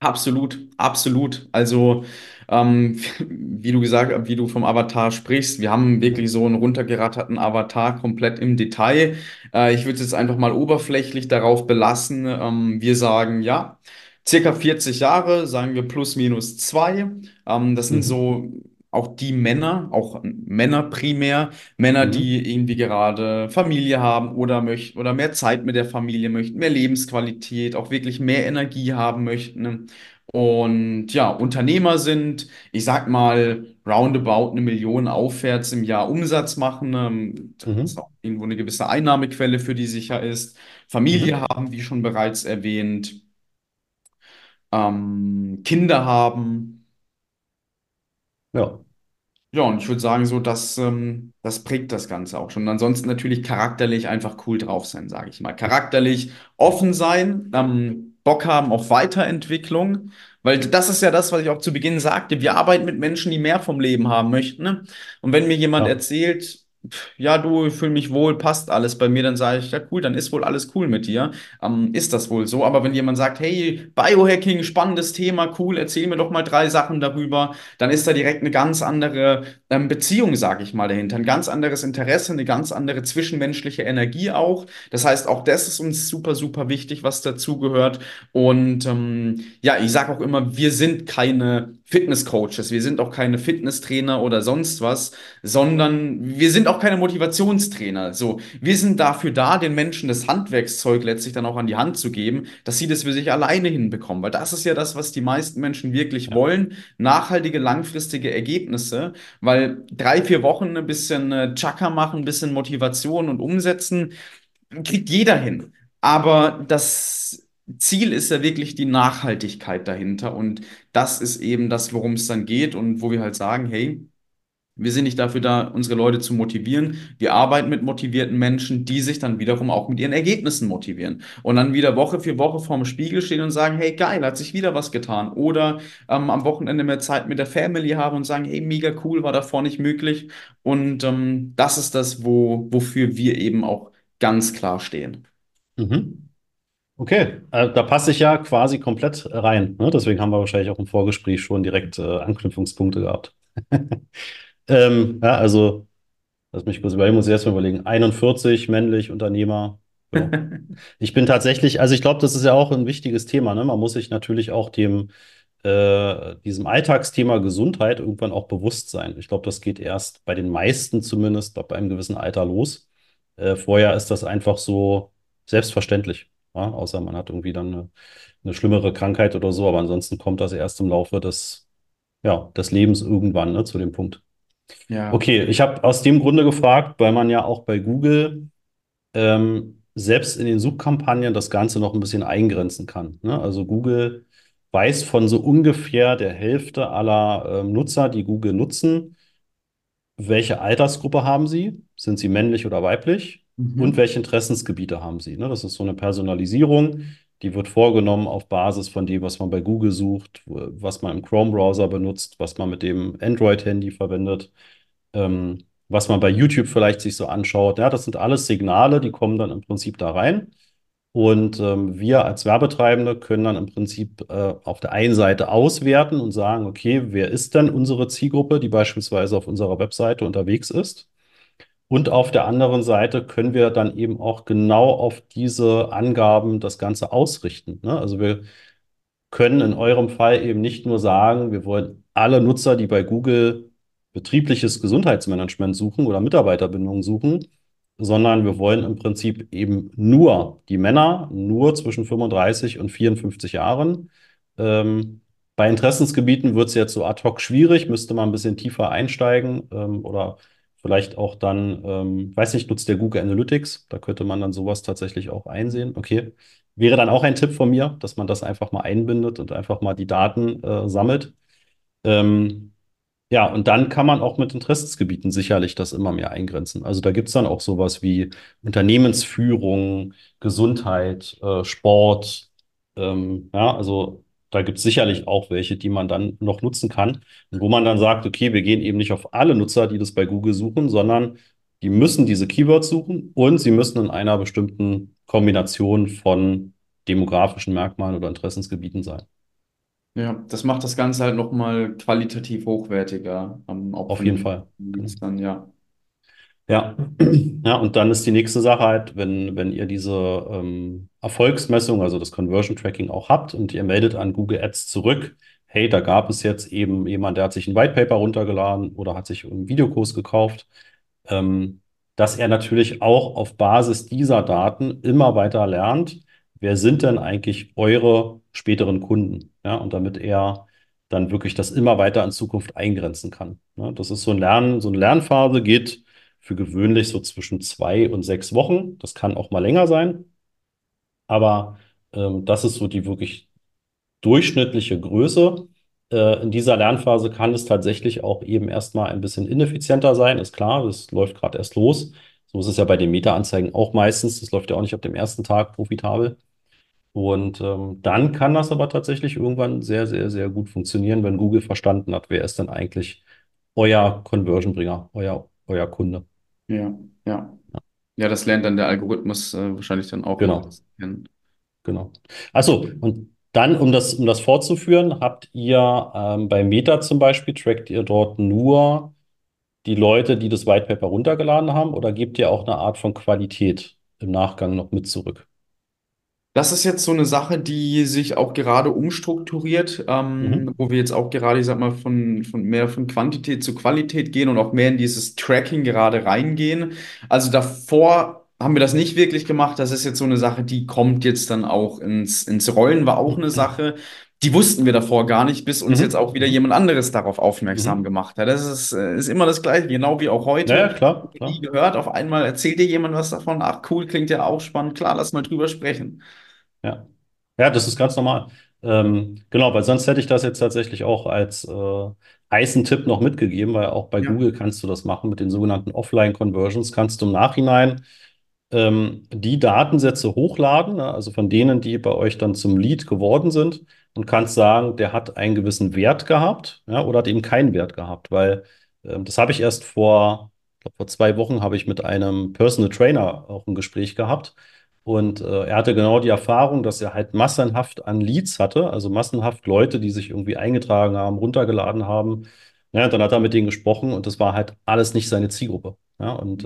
Absolut, absolut. Also wie du vom Avatar sprichst, wir haben wirklich so einen runtergeratterten Avatar komplett im Detail. Ich würde es jetzt einfach mal oberflächlich darauf belassen. Wir sagen, ja, circa 40 Jahre, sagen wir plus minus 2. Das sind so auch die Männer, primär, Männer, die irgendwie gerade Familie haben oder mehr Zeit mit der Familie möchten, mehr Lebensqualität, auch wirklich mehr Energie haben möchten und ja, Unternehmer sind, ich sag mal, roundabout 1 Million aufwärts im Jahr Umsatz machen, das ist auch irgendwo eine gewisse Einnahmequelle, für die sicher ist, Familie haben, wie schon bereits erwähnt, Kinder haben. Ja, und ich würde sagen, so, das prägt das Ganze auch schon. Und ansonsten natürlich charakterlich einfach cool drauf sein, sage ich mal. Charakterlich offen sein, Bock haben auf Weiterentwicklung, weil das ist ja das, was ich auch zu Beginn sagte. Wir arbeiten mit Menschen, die mehr vom Leben haben möchten, ne? Und wenn mir jemand erzählt, ja, du, ich fühle mich wohl, passt alles bei mir, dann sage ich, ja cool, dann ist wohl alles cool mit dir, ist das wohl so, aber wenn jemand sagt, hey, Biohacking, spannendes Thema, cool, erzähl mir doch mal 3 Sachen darüber, dann ist da direkt eine ganz andere Beziehung, sage ich mal, dahinter, ein ganz anderes Interesse, eine ganz andere zwischenmenschliche Energie auch, das heißt, auch das ist uns super, super wichtig, was dazugehört und ja, ich sage auch immer, wir sind keine Fitnesscoaches, wir sind auch keine Fitnesstrainer oder sonst was, sondern wir sind auch keine Motivationstrainer. So, wir sind dafür da, den Menschen das Handwerkszeug letztlich dann auch an die Hand zu geben, dass sie das für sich alleine hinbekommen, weil das ist ja das, was die meisten Menschen wirklich wollen, nachhaltige, langfristige Ergebnisse, weil 3-4 Wochen ein bisschen Chaka machen, ein bisschen Motivation und umsetzen, kriegt jeder hin, aber das Ziel ist ja wirklich die Nachhaltigkeit dahinter und das ist eben das, worum es dann geht und wo wir halt sagen, hey, wir sind nicht dafür da, unsere Leute zu motivieren, wir arbeiten mit motivierten Menschen, die sich dann wiederum auch mit ihren Ergebnissen motivieren und dann wieder Woche für Woche vorm Spiegel stehen und sagen, hey geil, hat sich wieder was getan oder am Wochenende mehr Zeit mit der Family haben und sagen, hey mega cool, war davor nicht möglich und das ist das, wofür wir eben auch ganz klar stehen. Okay, da passe ich ja quasi komplett rein, ne? Deswegen haben wir wahrscheinlich auch im Vorgespräch schon direkt Anknüpfungspunkte gehabt. Ja, also, lass mich kurz überlegen, muss ich erst mal überlegen. 41, männlich, Unternehmer. So. Ich bin tatsächlich, also ich glaube, das ist ja auch ein wichtiges Thema, ne? Man muss sich natürlich auch diesem Alltagsthema Gesundheit irgendwann auch bewusst sein. Ich glaube, das geht erst bei den meisten zumindest ab einem gewissen Alter los. Vorher ist das einfach so selbstverständlich, ja? Außer man hat irgendwie dann eine schlimmere Krankheit oder so, aber ansonsten kommt das erst im Laufe des Lebens irgendwann, ne, zu dem Punkt. Ja. Okay, ich habe aus dem Grunde gefragt, weil man ja auch bei Google selbst in den Suchkampagnen das Ganze noch ein bisschen eingrenzen kann, ne? Also Google weiß von so ungefähr der Hälfte aller Nutzer, die Google nutzen, welche Altersgruppe haben sie, sind sie männlich oder weiblich und welche Interessensgebiete haben sie, ne? Das ist so eine Personalisierung, die wird vorgenommen auf Basis von dem, was man bei Google sucht, was man im Chrome-Browser benutzt, was man mit dem Android-Handy verwendet, was man bei YouTube vielleicht sich so anschaut. Ja, das sind alles Signale, die kommen dann im Prinzip da rein. Und wir als Werbetreibende können dann im Prinzip auf der einen Seite auswerten und sagen, okay, wer ist denn unsere Zielgruppe, die beispielsweise auf unserer Webseite unterwegs ist? Und auf der anderen Seite können wir dann eben auch genau auf diese Angaben das Ganze ausrichten, ne? Also wir können in eurem Fall eben nicht nur sagen, wir wollen alle Nutzer, die bei Google betriebliches Gesundheitsmanagement suchen oder Mitarbeiterbindung suchen, sondern wir wollen im Prinzip eben nur die Männer, nur zwischen 35 und 54 Jahren. Bei Interessensgebieten wird es jetzt so ad hoc schwierig, müsste man ein bisschen tiefer einsteigen oder vielleicht auch dann, weiß nicht, nutzt der Google Analytics, da könnte man dann sowas tatsächlich auch einsehen. Okay, wäre dann auch ein Tipp von mir, dass man das einfach mal einbindet und einfach mal die Daten sammelt. Ja, und dann kann man auch mit Interessensgebieten sicherlich das immer mehr eingrenzen. Also da gibt es dann auch sowas wie Unternehmensführung, Gesundheit, Sport. Ja, also da gibt es sicherlich auch welche, die man dann noch nutzen kann. Und wo man dann sagt, okay, wir gehen eben nicht auf alle Nutzer, die das bei Google suchen, sondern die müssen diese Keywords suchen und sie müssen in einer bestimmten Kombination von demografischen Merkmalen oder Interessensgebieten sein. Ja, das macht das Ganze halt nochmal qualitativ hochwertiger. Auf jeden Fall. Dann, ja. Ja. Ja, und dann ist die nächste Sache halt, wenn ihr diese Erfolgsmessung, also das Conversion Tracking auch habt und ihr meldet an Google Ads zurück, hey, da gab es jetzt eben jemand, der hat sich ein White Paper runtergeladen oder hat sich einen Videokurs gekauft, dass er natürlich auch auf Basis dieser Daten immer weiter lernt, wer sind denn eigentlich eure späteren Kunden? Ja, und damit er dann wirklich das immer weiter in Zukunft eingrenzen kann, ne? Das ist so eine Lernphase, geht für gewöhnlich so zwischen 2 und 6 Wochen. Das kann auch mal länger sein. Aber das ist so die wirklich durchschnittliche Größe. In dieser Lernphase kann es tatsächlich auch eben erstmal ein bisschen ineffizienter sein. Ist klar, das läuft gerade erst los. So ist es ja bei den Meta-Anzeigen auch meistens. Das läuft ja auch nicht ab dem ersten Tag profitabel. Und dann kann das aber tatsächlich irgendwann sehr, sehr, sehr gut funktionieren, wenn Google verstanden hat, wer ist denn eigentlich euer Conversion-Bringer, euer Kunde. Ja, ja. Ja, das lernt dann der Algorithmus wahrscheinlich dann auch. Genau. Genau. Achso, und dann, um das fortzuführen, habt ihr bei Meta zum Beispiel, trackt ihr dort nur die Leute, die das White Paper runtergeladen haben, oder gebt ihr auch eine Art von Qualität im Nachgang noch mit zurück? Das ist jetzt so eine Sache, die sich auch gerade umstrukturiert, wo wir jetzt auch gerade, ich sag mal, von Quantität zu Qualität gehen und auch mehr in dieses Tracking gerade reingehen. Also davor haben wir das nicht wirklich gemacht. Das ist jetzt so eine Sache, die kommt jetzt dann auch ins Rollen, war auch eine Sache, die wussten wir davor gar nicht, bis uns jetzt auch wieder jemand anderes darauf aufmerksam gemacht hat. Das ist immer das Gleiche, genau wie auch heute. Ja, klar. Nie gehört, auf einmal erzählt dir jemand was davon. Ach cool, klingt ja auch spannend. Klar, lass mal drüber sprechen. Ja, ja, das ist ganz normal. Genau, weil sonst hätte ich das jetzt tatsächlich auch als heißen Tipp noch mitgegeben, weil auch bei Google kannst du das machen mit den sogenannten Offline-Conversions. Kannst du im Nachhinein die Datensätze hochladen, also von denen, die bei euch dann zum Lead geworden sind, und kannst sagen, der hat einen gewissen Wert gehabt, ja, oder hat eben keinen Wert gehabt, weil das habe ich erst vor 2 Wochen habe ich mit einem Personal Trainer auch ein Gespräch gehabt, Und er hatte genau die Erfahrung, dass er halt massenhaft an Leads hatte, also massenhaft Leute, die sich irgendwie eingetragen haben, runtergeladen haben. Ja, und dann hat er mit denen gesprochen und das war halt alles nicht seine Zielgruppe. Ja, und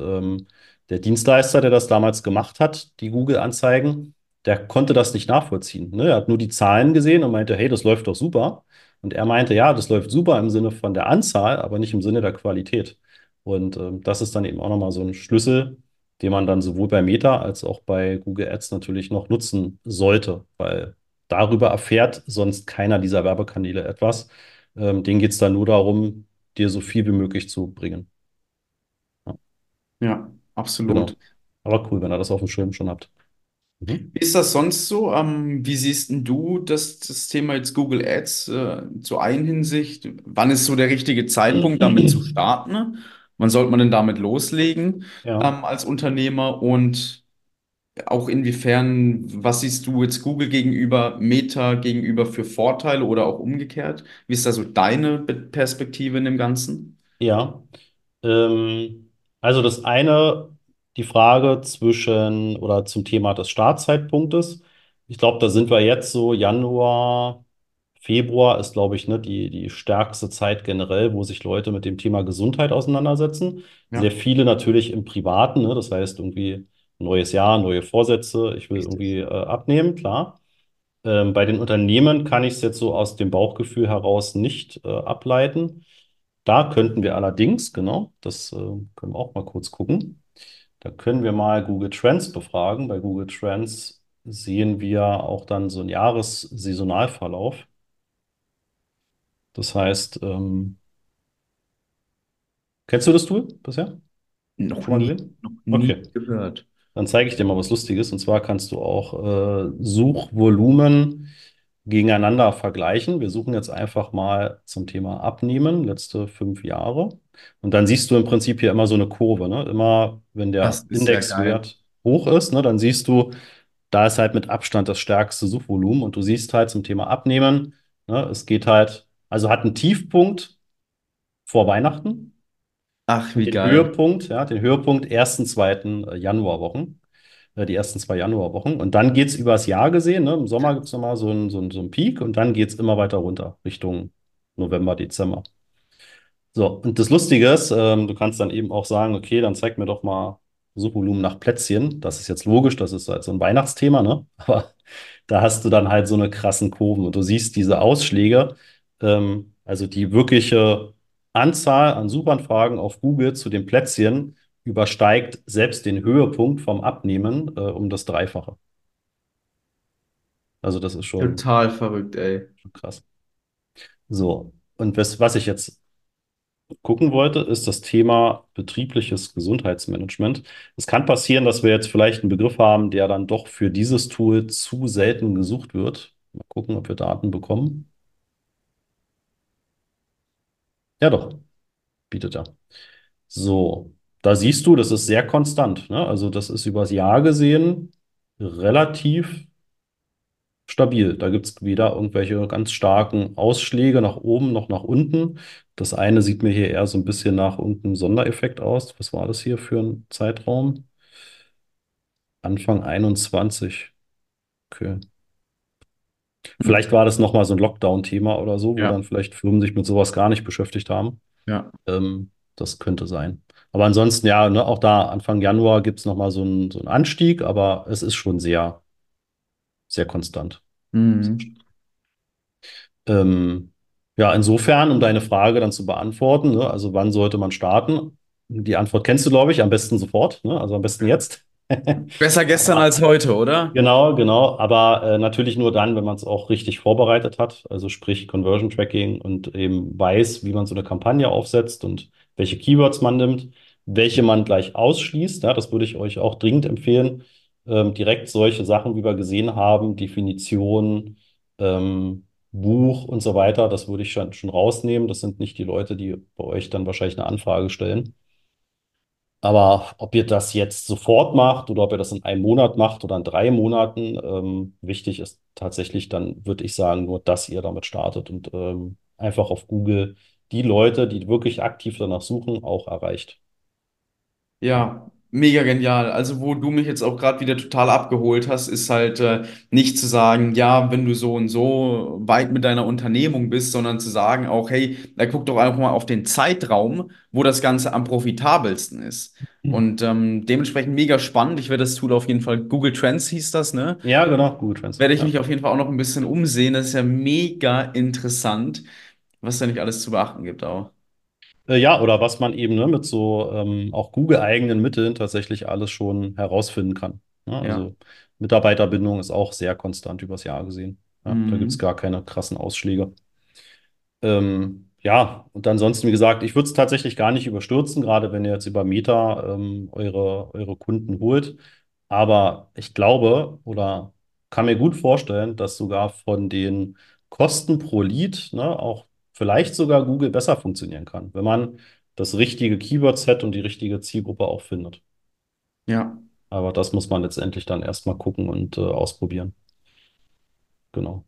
der Dienstleister, der das damals gemacht hat, die Google-Anzeigen, der konnte das nicht nachvollziehen. Ne? Er hat nur die Zahlen gesehen und meinte, hey, das läuft doch super. Und er meinte, ja, das läuft super im Sinne von der Anzahl, aber nicht im Sinne der Qualität. Und das ist dann eben auch nochmal so ein Schlüssel, den man dann sowohl bei Meta als auch bei Google Ads natürlich noch nutzen sollte, weil darüber erfährt sonst keiner dieser Werbekanäle etwas. Denen geht es dann nur darum, dir so viel wie möglich zu bringen. Ja, ja, absolut. Genau. Aber cool, wenn ihr das auf dem Schirm schon habt. Mhm. Wie ist das sonst so? Wie siehst denn du das Thema jetzt Google Ads zu einer Hinsicht? Wann ist so der richtige Zeitpunkt, damit zu starten? Wann sollte man denn damit loslegen, ja, als Unternehmer? Und auch inwiefern, was siehst du jetzt Google gegenüber, Meta gegenüber für Vorteile oder auch umgekehrt? Wie ist da so deine Perspektive in dem Ganzen? Ja, also das eine, die Frage zwischen oder zum Thema des Startzeitpunktes. Ich glaube, da sind wir jetzt so Januar, Februar ist, glaube ich, ne, die stärkste Zeit generell, wo sich Leute mit dem Thema Gesundheit auseinandersetzen. Ja. Sehr viele natürlich im Privaten, ne? Das heißt irgendwie neues Jahr, neue Vorsätze, ich will irgendwie abnehmen, klar. Bei den Unternehmen kann ich es jetzt so aus dem Bauchgefühl heraus nicht ableiten. Da könnten wir allerdings, genau, das können wir auch mal kurz gucken, da können wir mal Google Trends befragen. Bei Google Trends sehen wir auch dann so einen Jahressaisonalverlauf. Das heißt, kennst du das Tool bisher? Noch nie gehört. Dann zeige ich dir mal was Lustiges. Und zwar kannst du auch Suchvolumen gegeneinander vergleichen. Wir suchen jetzt einfach mal zum Thema Abnehmen, letzte 5 Jahre. Und dann siehst du im Prinzip hier immer so eine Kurve. Ne? Immer, wenn der Indexwert hoch ist, ne, dann siehst du, da ist halt mit Abstand das stärkste Suchvolumen. Und du siehst halt zum Thema Abnehmen, ne, es geht halt, also hat einen Tiefpunkt vor Weihnachten. Ach, wie den geil. Höhepunkt, ja, den Höhepunkt ersten, zweiten Januarwochen, die ersten 2 Januarwochen. Und dann geht es übers Jahr gesehen, ne? Im Sommer gibt es nochmal so einen Peak und dann geht es immer weiter runter, Richtung November, Dezember. So, und das Lustige ist, du kannst dann eben auch sagen, okay, dann zeig mir doch mal Suchvolumen nach Plätzchen. Das ist jetzt logisch, das ist halt so ein Weihnachtsthema, ne? Aber da hast du dann halt so eine krassen Kurven und du siehst diese Ausschläge, also die wirkliche Anzahl an Suchanfragen auf Google zu den Plätzchen übersteigt selbst den Höhepunkt vom Abnehmen um das 3-fache. Also das ist schon total verrückt, ey. Schon krass. So, und was ich jetzt gucken wollte, ist das Thema betriebliches Gesundheitsmanagement. Es kann passieren, dass wir jetzt vielleicht einen Begriff haben, der dann doch für dieses Tool zu selten gesucht wird. Mal gucken, ob wir Daten bekommen. Ja, doch, bietet er. So, da siehst du, das ist sehr konstant. Ne? Also das ist übers Jahr gesehen relativ stabil. Da gibt es weder irgendwelche ganz starken Ausschläge nach oben noch nach unten. Das eine sieht mir hier eher so ein bisschen nach irgendeinem Sondereffekt aus. Was war das hier für ein Zeitraum? Anfang 21. Okay. Vielleicht war das nochmal so ein Lockdown-Thema oder so, wo ja, dann vielleicht Firmen sich mit sowas gar nicht beschäftigt haben. Ja. Das könnte sein. Aber ansonsten, ja, ne, auch da Anfang Januar gibt es nochmal so einen Anstieg, aber es ist schon sehr, sehr konstant. Mhm. Ja, insofern, um deine Frage dann zu beantworten, ne, also wann sollte man starten? Die Antwort kennst du, glaube ich, am besten sofort, ne? Also am besten jetzt. Besser gestern als heute, oder? Genau. Aber natürlich nur dann, wenn man es auch richtig vorbereitet hat. Also sprich Conversion Tracking und eben weiß, wie man so eine Kampagne aufsetzt und welche Keywords man nimmt, welche man gleich ausschließt. Ja, das würde ich euch auch dringend empfehlen. Direkt solche Sachen, wie wir gesehen haben, Definition, Buch und so weiter, das würde ich schon rausnehmen. Das sind nicht die Leute, die bei euch dann wahrscheinlich eine Anfrage stellen. Aber ob ihr das jetzt sofort macht oder ob ihr das in einem Monat macht oder in 3 Monaten, wichtig ist tatsächlich, dann würde ich sagen, nur, dass ihr damit startet und einfach auf Google die Leute, die wirklich aktiv danach suchen, auch erreicht. Ja, Mega genial. Also, wo du mich jetzt auch gerade wieder total abgeholt hast, ist halt nicht zu sagen, ja, wenn du so und so weit mit deiner Unternehmung bist, sondern zu sagen auch, hey, da guck doch einfach mal auf den Zeitraum, wo das Ganze am profitabelsten ist. Und dementsprechend mega spannend. Ich werde das Tool auf jeden Fall, Google Trends hieß das, ne? Ja, genau, Google Trends. Werde ich mich auf jeden Fall auch noch ein bisschen umsehen. Das ist ja mega interessant, was da nicht alles zu beachten gibt auch. Ja, oder was man eben mit so auch Google-eigenen Mitteln tatsächlich alles schon herausfinden kann. Ne? Ja. Also Mitarbeiterbindung ist auch sehr konstant übers Jahr gesehen. Ja? Da gibt es gar keine krassen Ausschläge. Ja, und ansonsten, wie gesagt, ich würde es tatsächlich gar nicht überstürzen, gerade wenn ihr jetzt über Meta eure Kunden holt. Aber ich glaube oder kann mir gut vorstellen, dass sogar von den Kosten pro Lead auch vielleicht sogar Google besser funktionieren kann, wenn man das richtige Keyword-Set und die richtige Zielgruppe auch findet. Ja. Aber das muss man letztendlich dann erstmal gucken und ausprobieren. Genau.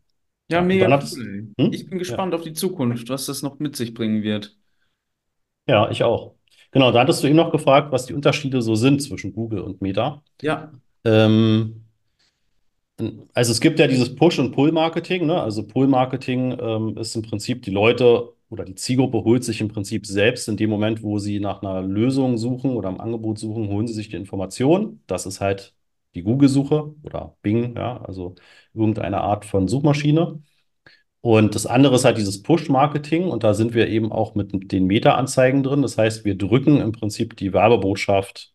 Ja, mega cool. Ich bin gespannt auf die Zukunft, was das noch mit sich bringen wird. Ja, ich auch. Genau, da hattest du eben noch gefragt, was die Unterschiede so sind zwischen Google und Meta. Ja. Also es gibt ja dieses Push- und Pull-Marketing. Ne? Also Pull-Marketing ist im Prinzip, die Leute oder die Zielgruppe holt sich im Prinzip selbst in dem Moment, wo sie nach einer Lösung suchen oder am Angebot suchen, holen sie sich die Informationen. Das ist halt die Google-Suche oder Bing, ja, also irgendeine Art von Suchmaschine. Und das andere ist halt dieses Push-Marketing und da sind wir eben auch mit den Meta-Anzeigen drin. Das heißt, wir drücken im Prinzip die Werbebotschaft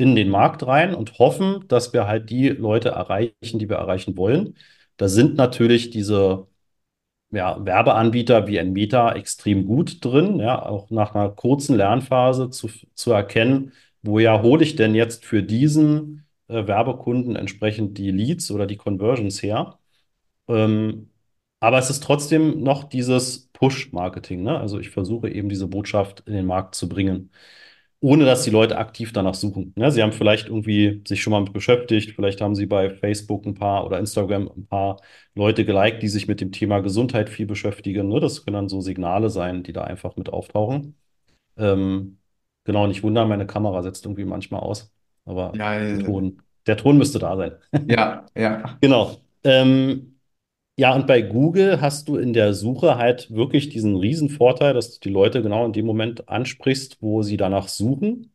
in den Markt rein und hoffen, dass wir halt die Leute erreichen, die wir erreichen wollen. Da sind natürlich diese Werbeanbieter wie ein Meta extrem gut drin, ja, auch nach einer kurzen Lernphase zu erkennen, woher hole ich denn jetzt für diesen Werbekunden entsprechend die Leads oder die Conversions her. Aber es ist trotzdem noch dieses Push-Marketing, ne? Also ich versuche eben diese Botschaft in den Markt zu bringen, ohne dass die Leute aktiv danach suchen. Ja, sie haben vielleicht irgendwie sich schon mal mit beschäftigt, vielleicht haben sie bei Facebook ein paar oder Instagram ein paar Leute geliked, die sich mit dem Thema Gesundheit viel beschäftigen. Ne? Das können dann so Signale sein, die da einfach mit auftauchen. Genau, nicht wundern, meine Kamera setzt irgendwie manchmal aus, aber der Ton müsste da sein. Ja. Genau. Ja, und bei Google hast du in der Suche halt wirklich diesen riesen Vorteil, dass du die Leute genau in dem Moment ansprichst, wo sie danach suchen.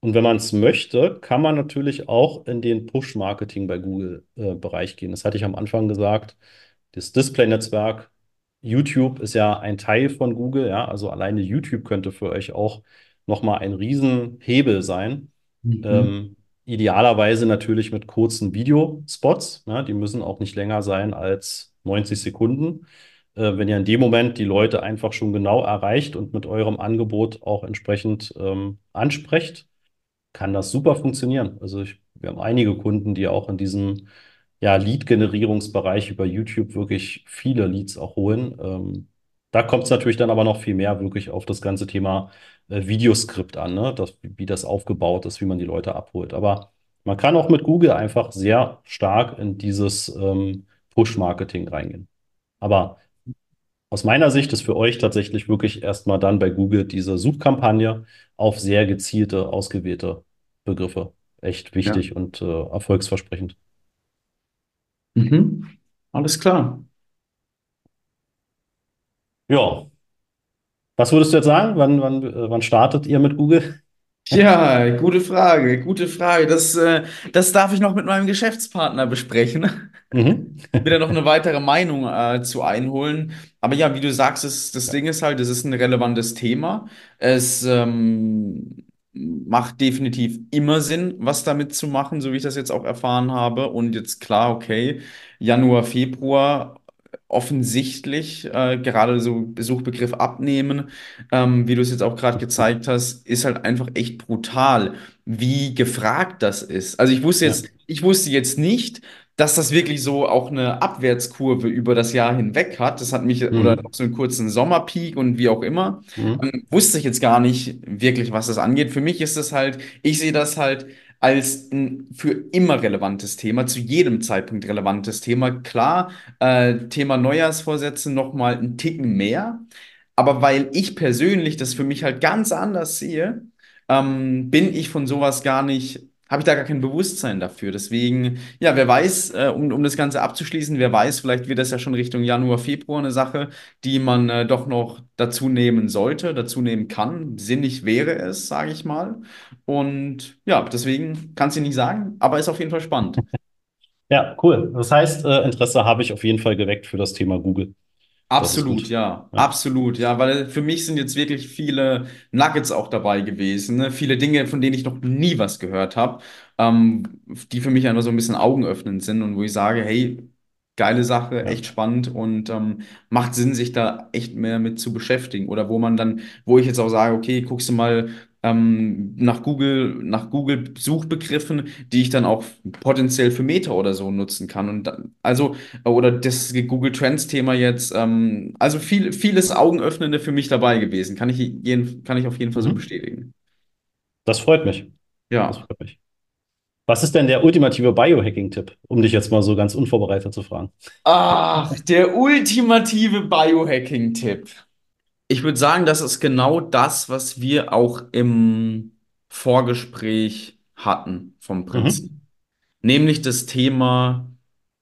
Und wenn man es möchte, kann man natürlich auch in den Push-Marketing bei Google-Bereich gehen. Das hatte ich am Anfang gesagt. Das Display-Netzwerk, YouTube ist ja ein Teil von Google. Ja? Also alleine YouTube könnte für euch auch nochmal ein riesen Hebel sein. Idealerweise natürlich mit kurzen Videospots. Ne? Die müssen auch nicht länger sein als 90 Sekunden. Wenn ihr in dem Moment die Leute einfach schon genau erreicht und mit eurem Angebot auch entsprechend ansprecht, kann das super funktionieren. Also wir haben einige Kunden, die auch in diesem Lead-Generierungsbereich über YouTube wirklich viele Leads auch holen. Da kommt es natürlich dann aber noch viel mehr wirklich auf das ganze Thema Videoskript an, ne? Wie das aufgebaut ist, wie man die Leute abholt. Aber man kann auch mit Google einfach sehr stark in dieses Push-Marketing reingehen. Aber aus meiner Sicht ist für euch tatsächlich wirklich erstmal dann bei Google diese Suchkampagne auf sehr gezielte, ausgewählte Begriffe echt wichtig und erfolgsversprechend. Alles klar. Ja, was würdest du jetzt sagen? Wann startet ihr mit Google? Ja, gute Frage. Das darf ich noch mit meinem Geschäftspartner besprechen. Wieder noch eine weitere Meinung zu einholen. Aber ja, wie du sagst, das Ding ist halt, es ist ein relevantes Thema. Es macht definitiv immer Sinn, was damit zu machen, so wie ich das jetzt auch erfahren habe. Und jetzt klar, okay, Januar, Februar, offensichtlich gerade so Suchbegriff abnehmen, wie du es jetzt auch gerade gezeigt hast, ist halt einfach echt brutal, wie gefragt das ist. Also ich wusste jetzt nicht, dass das wirklich so auch eine Abwärtskurve über das Jahr hinweg hat. Das hat mich, oder auch so einen kurzen Sommerpeak und wie auch immer, wusste ich jetzt gar nicht wirklich, was das angeht. Für mich ist das halt, ich sehe das halt als ein für immer relevantes Thema, zu jedem Zeitpunkt relevantes Thema. Klar, Thema Neujahrsvorsätze nochmal einen Ticken mehr, aber weil ich persönlich das für mich halt ganz anders sehe, bin ich von sowas gar nicht, habe ich da gar kein Bewusstsein dafür. Deswegen, ja, wer weiß, um das Ganze abzuschließen, wer weiß, vielleicht wird das ja schon Richtung Januar, Februar eine Sache, die man doch noch dazu nehmen sollte, dazu nehmen kann. Sinnig wäre es, sage ich mal. Und ja, deswegen kann es dir nicht sagen, aber ist auf jeden Fall spannend. Ja, cool. Das heißt, Interesse habe ich auf jeden Fall geweckt für das Thema Google. Absolut, ja. Absolut, ja, weil für mich sind jetzt wirklich viele Nuggets auch dabei gewesen, ne? Viele Dinge, von denen ich noch nie was gehört habe, die für mich einfach so ein bisschen augenöffnend sind und wo ich sage, hey, geile Sache, echt spannend und macht Sinn, sich da echt mehr mit zu beschäftigen oder wo ich jetzt auch sage, okay, guckst du mal nach Google Suchbegriffen, die ich dann auch potenziell für Meta oder so nutzen kann. Und dann, oder das Google Trends Thema jetzt, also vieles Augenöffnende für mich dabei gewesen. Kann ich auf jeden Fall so bestätigen. Das freut mich. Ja. Das freut mich. Was ist denn der ultimative Biohacking-Tipp, um dich jetzt mal so ganz unvorbereitet zu fragen? Ach, der ultimative Biohacking-Tipp. Ich würde sagen, das ist genau das, was wir auch im Vorgespräch hatten vom Prinzip. Nämlich das Thema,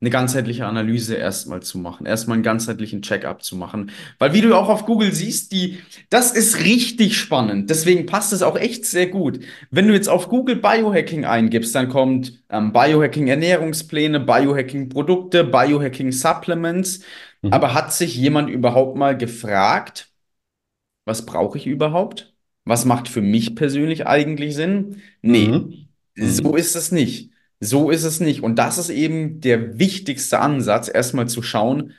eine ganzheitliche Analyse erstmal zu machen, erstmal einen ganzheitlichen Check-up zu machen. Weil wie du auch auf Google siehst, das ist richtig spannend. Deswegen passt es auch echt sehr gut. Wenn du jetzt auf Google Biohacking eingibst, dann kommt Biohacking Ernährungspläne, Biohacking Produkte, Biohacking Supplements. Aber hat sich jemand überhaupt mal gefragt, was brauche ich überhaupt? Was macht für mich persönlich eigentlich Sinn? Nee, so ist es nicht. So ist es nicht. Und das ist eben der wichtigste Ansatz, erstmal zu schauen,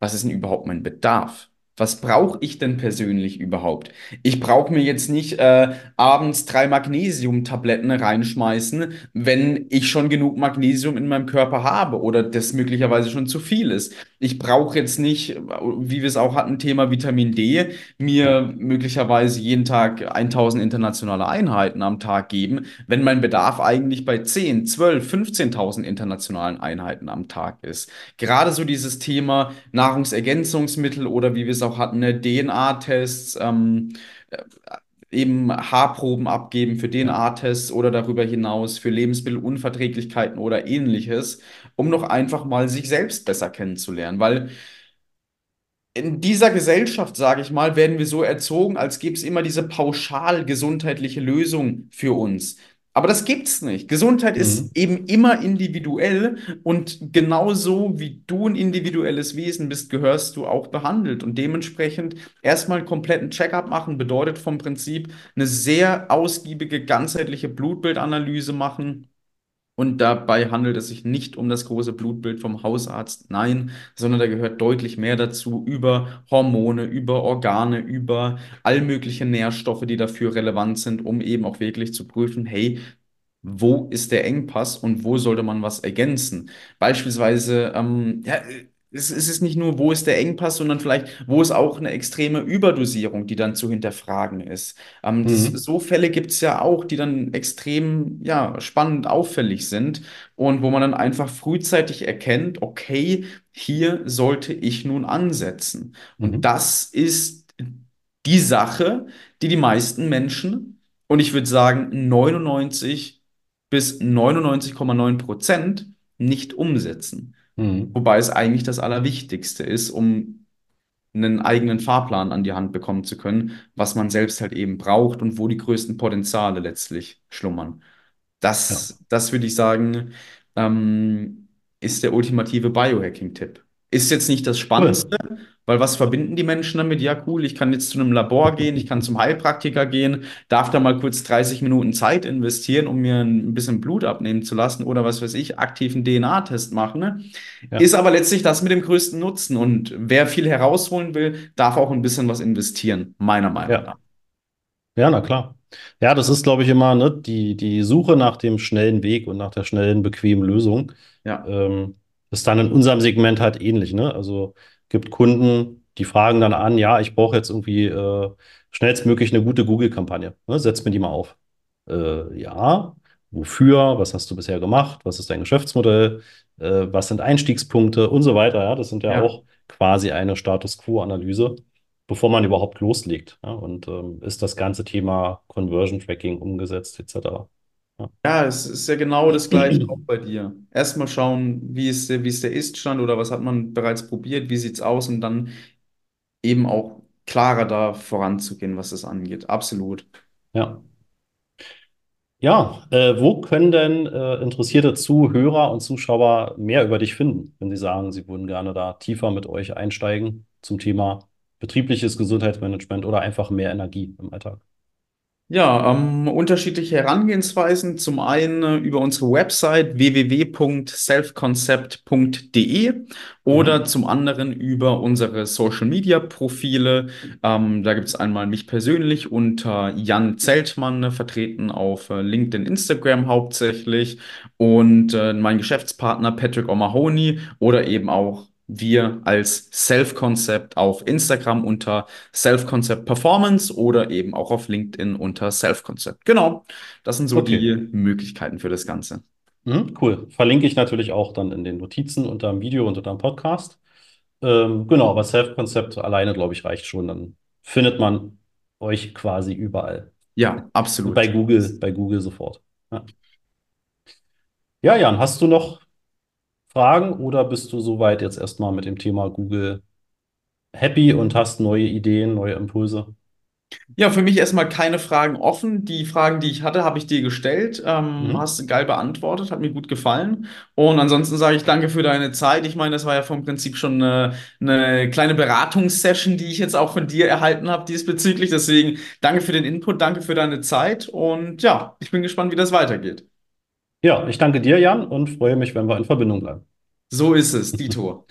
was ist denn überhaupt mein Bedarf? Was brauche ich denn persönlich überhaupt? Ich brauche mir jetzt nicht abends 3 Magnesium-Tabletten reinschmeißen, wenn ich schon genug Magnesium in meinem Körper habe oder das möglicherweise schon zu viel ist. Ich brauche jetzt nicht, wie wir es auch hatten, Thema Vitamin D, mir möglicherweise jeden Tag 1000 internationale Einheiten am Tag geben, wenn mein Bedarf eigentlich bei 10, 12, 15.000 internationalen Einheiten am Tag ist. Gerade so dieses Thema Nahrungsergänzungsmittel oder wie wir es auch hatten, ne, DNA-Tests, eben Haarproben abgeben für DNA-Tests oder darüber hinaus für Lebensmittelunverträglichkeiten oder ähnliches, um noch einfach mal sich selbst besser kennenzulernen. Weil in dieser Gesellschaft, sage ich mal, werden wir so erzogen, als gäbe es immer diese pauschal gesundheitliche Lösung für uns. Aber das gibt's nicht. Gesundheit ist eben immer individuell und genauso wie du ein individuelles Wesen bist, gehörst du auch behandelt. Und dementsprechend erstmal einen kompletten Check-up machen bedeutet vom Prinzip eine sehr ausgiebige, ganzheitliche Blutbildanalyse machen. Und dabei handelt es sich nicht um das große Blutbild vom Hausarzt, nein, sondern da gehört deutlich mehr dazu über Hormone, über Organe, über all mögliche Nährstoffe, die dafür relevant sind, um eben auch wirklich zu prüfen, hey, wo ist der Engpass und wo sollte man was ergänzen? Beispielsweise, es ist nicht nur, wo ist der Engpass, sondern vielleicht, wo ist auch eine extreme Überdosierung, die dann zu hinterfragen ist. So Fälle gibt es ja auch, die dann extrem spannend auffällig sind und wo man dann einfach frühzeitig erkennt, okay, hier sollte ich nun ansetzen. Und das ist die Sache, die die meisten Menschen, und ich würde sagen 99 bis 99,9% nicht umsetzen. Wobei es eigentlich das Allerwichtigste ist, um einen eigenen Fahrplan an die Hand bekommen zu können, was man selbst halt eben braucht und wo die größten Potenziale letztlich schlummern. Das würde ich sagen, ist der ultimative Biohacking-Tipp. Ist jetzt nicht das Spannendste, weil was verbinden die Menschen damit? Ja, cool, ich kann jetzt zu einem Labor gehen, ich kann zum Heilpraktiker gehen, darf da mal kurz 30 Minuten Zeit investieren, um mir ein bisschen Blut abnehmen zu lassen oder was weiß ich, aktiven DNA-Test machen. Ne? Ja. Ist aber letztlich das mit dem größten Nutzen. Und wer viel herausholen will, darf auch ein bisschen was investieren, meiner Meinung nach. Ja, na klar. Ja, das ist, glaube ich, immer die Suche nach dem schnellen Weg und nach der schnellen, bequemen Lösung. Ja. Ist dann in unserem Segment halt ähnlich, ne? Also gibt Kunden, die fragen dann an, ja, ich brauche jetzt irgendwie schnellstmöglich eine gute Google-Kampagne. Ne? Setz mir die mal auf. Ja, wofür? Was hast du bisher gemacht? Was ist dein Geschäftsmodell? Was sind Einstiegspunkte und so weiter? Ja, das sind ja auch quasi eine Status-Quo-Analyse, bevor man überhaupt loslegt. Ja? Und ist das ganze Thema Conversion Tracking umgesetzt etc. Ja, es ist ja genau das Gleiche auch bei dir. Erstmal schauen, wie ist der Ist-Stand oder was hat man bereits probiert, wie sieht es aus und dann eben auch klarer da voranzugehen, was das angeht. Absolut. Ja. Ja, wo können denn interessierte Zuhörer und Zuschauer mehr über dich finden, wenn sie sagen, sie würden gerne da tiefer mit euch einsteigen zum Thema betriebliches Gesundheitsmanagement oder einfach mehr Energie im Alltag? Ja, unterschiedliche Herangehensweisen. Zum einen über unsere Website www.selfconcept.de oder zum anderen über unsere Social-Media-Profile. Da gibt es einmal mich persönlich unter Jan Zeltmann, vertreten auf LinkedIn, Instagram hauptsächlich, und mein Geschäftspartner Patrick O'Mahony oder eben auch wir als Self-Concept auf Instagram unter Self-Concept Performance oder eben auch auf LinkedIn unter Self-Concept. Genau, das sind so die Möglichkeiten für das Ganze. Cool, verlinke ich natürlich auch dann in den Notizen unter dem Video und unter dem Podcast. Genau, aber Self-Concept alleine, glaube ich, reicht schon. Dann findet man euch quasi überall. Ja, absolut. Bei Google sofort. Ja, Jan, hast du noch Fragen oder bist du soweit jetzt erstmal mit dem Thema Google happy und hast neue Ideen, neue Impulse? Ja, für mich erstmal keine Fragen offen. Die Fragen, die ich hatte, habe ich dir gestellt. Hast du geil beantwortet, hat mir gut gefallen. Und ansonsten sage ich danke für deine Zeit. Ich meine, das war ja vom Prinzip schon eine kleine Beratungssession, die ich jetzt auch von dir erhalten habe diesbezüglich. Deswegen danke für den Input, danke für deine Zeit und ja, ich bin gespannt, wie das weitergeht. Ja, ich danke dir, Jan, und freue mich, wenn wir in Verbindung bleiben. So ist es, Dito.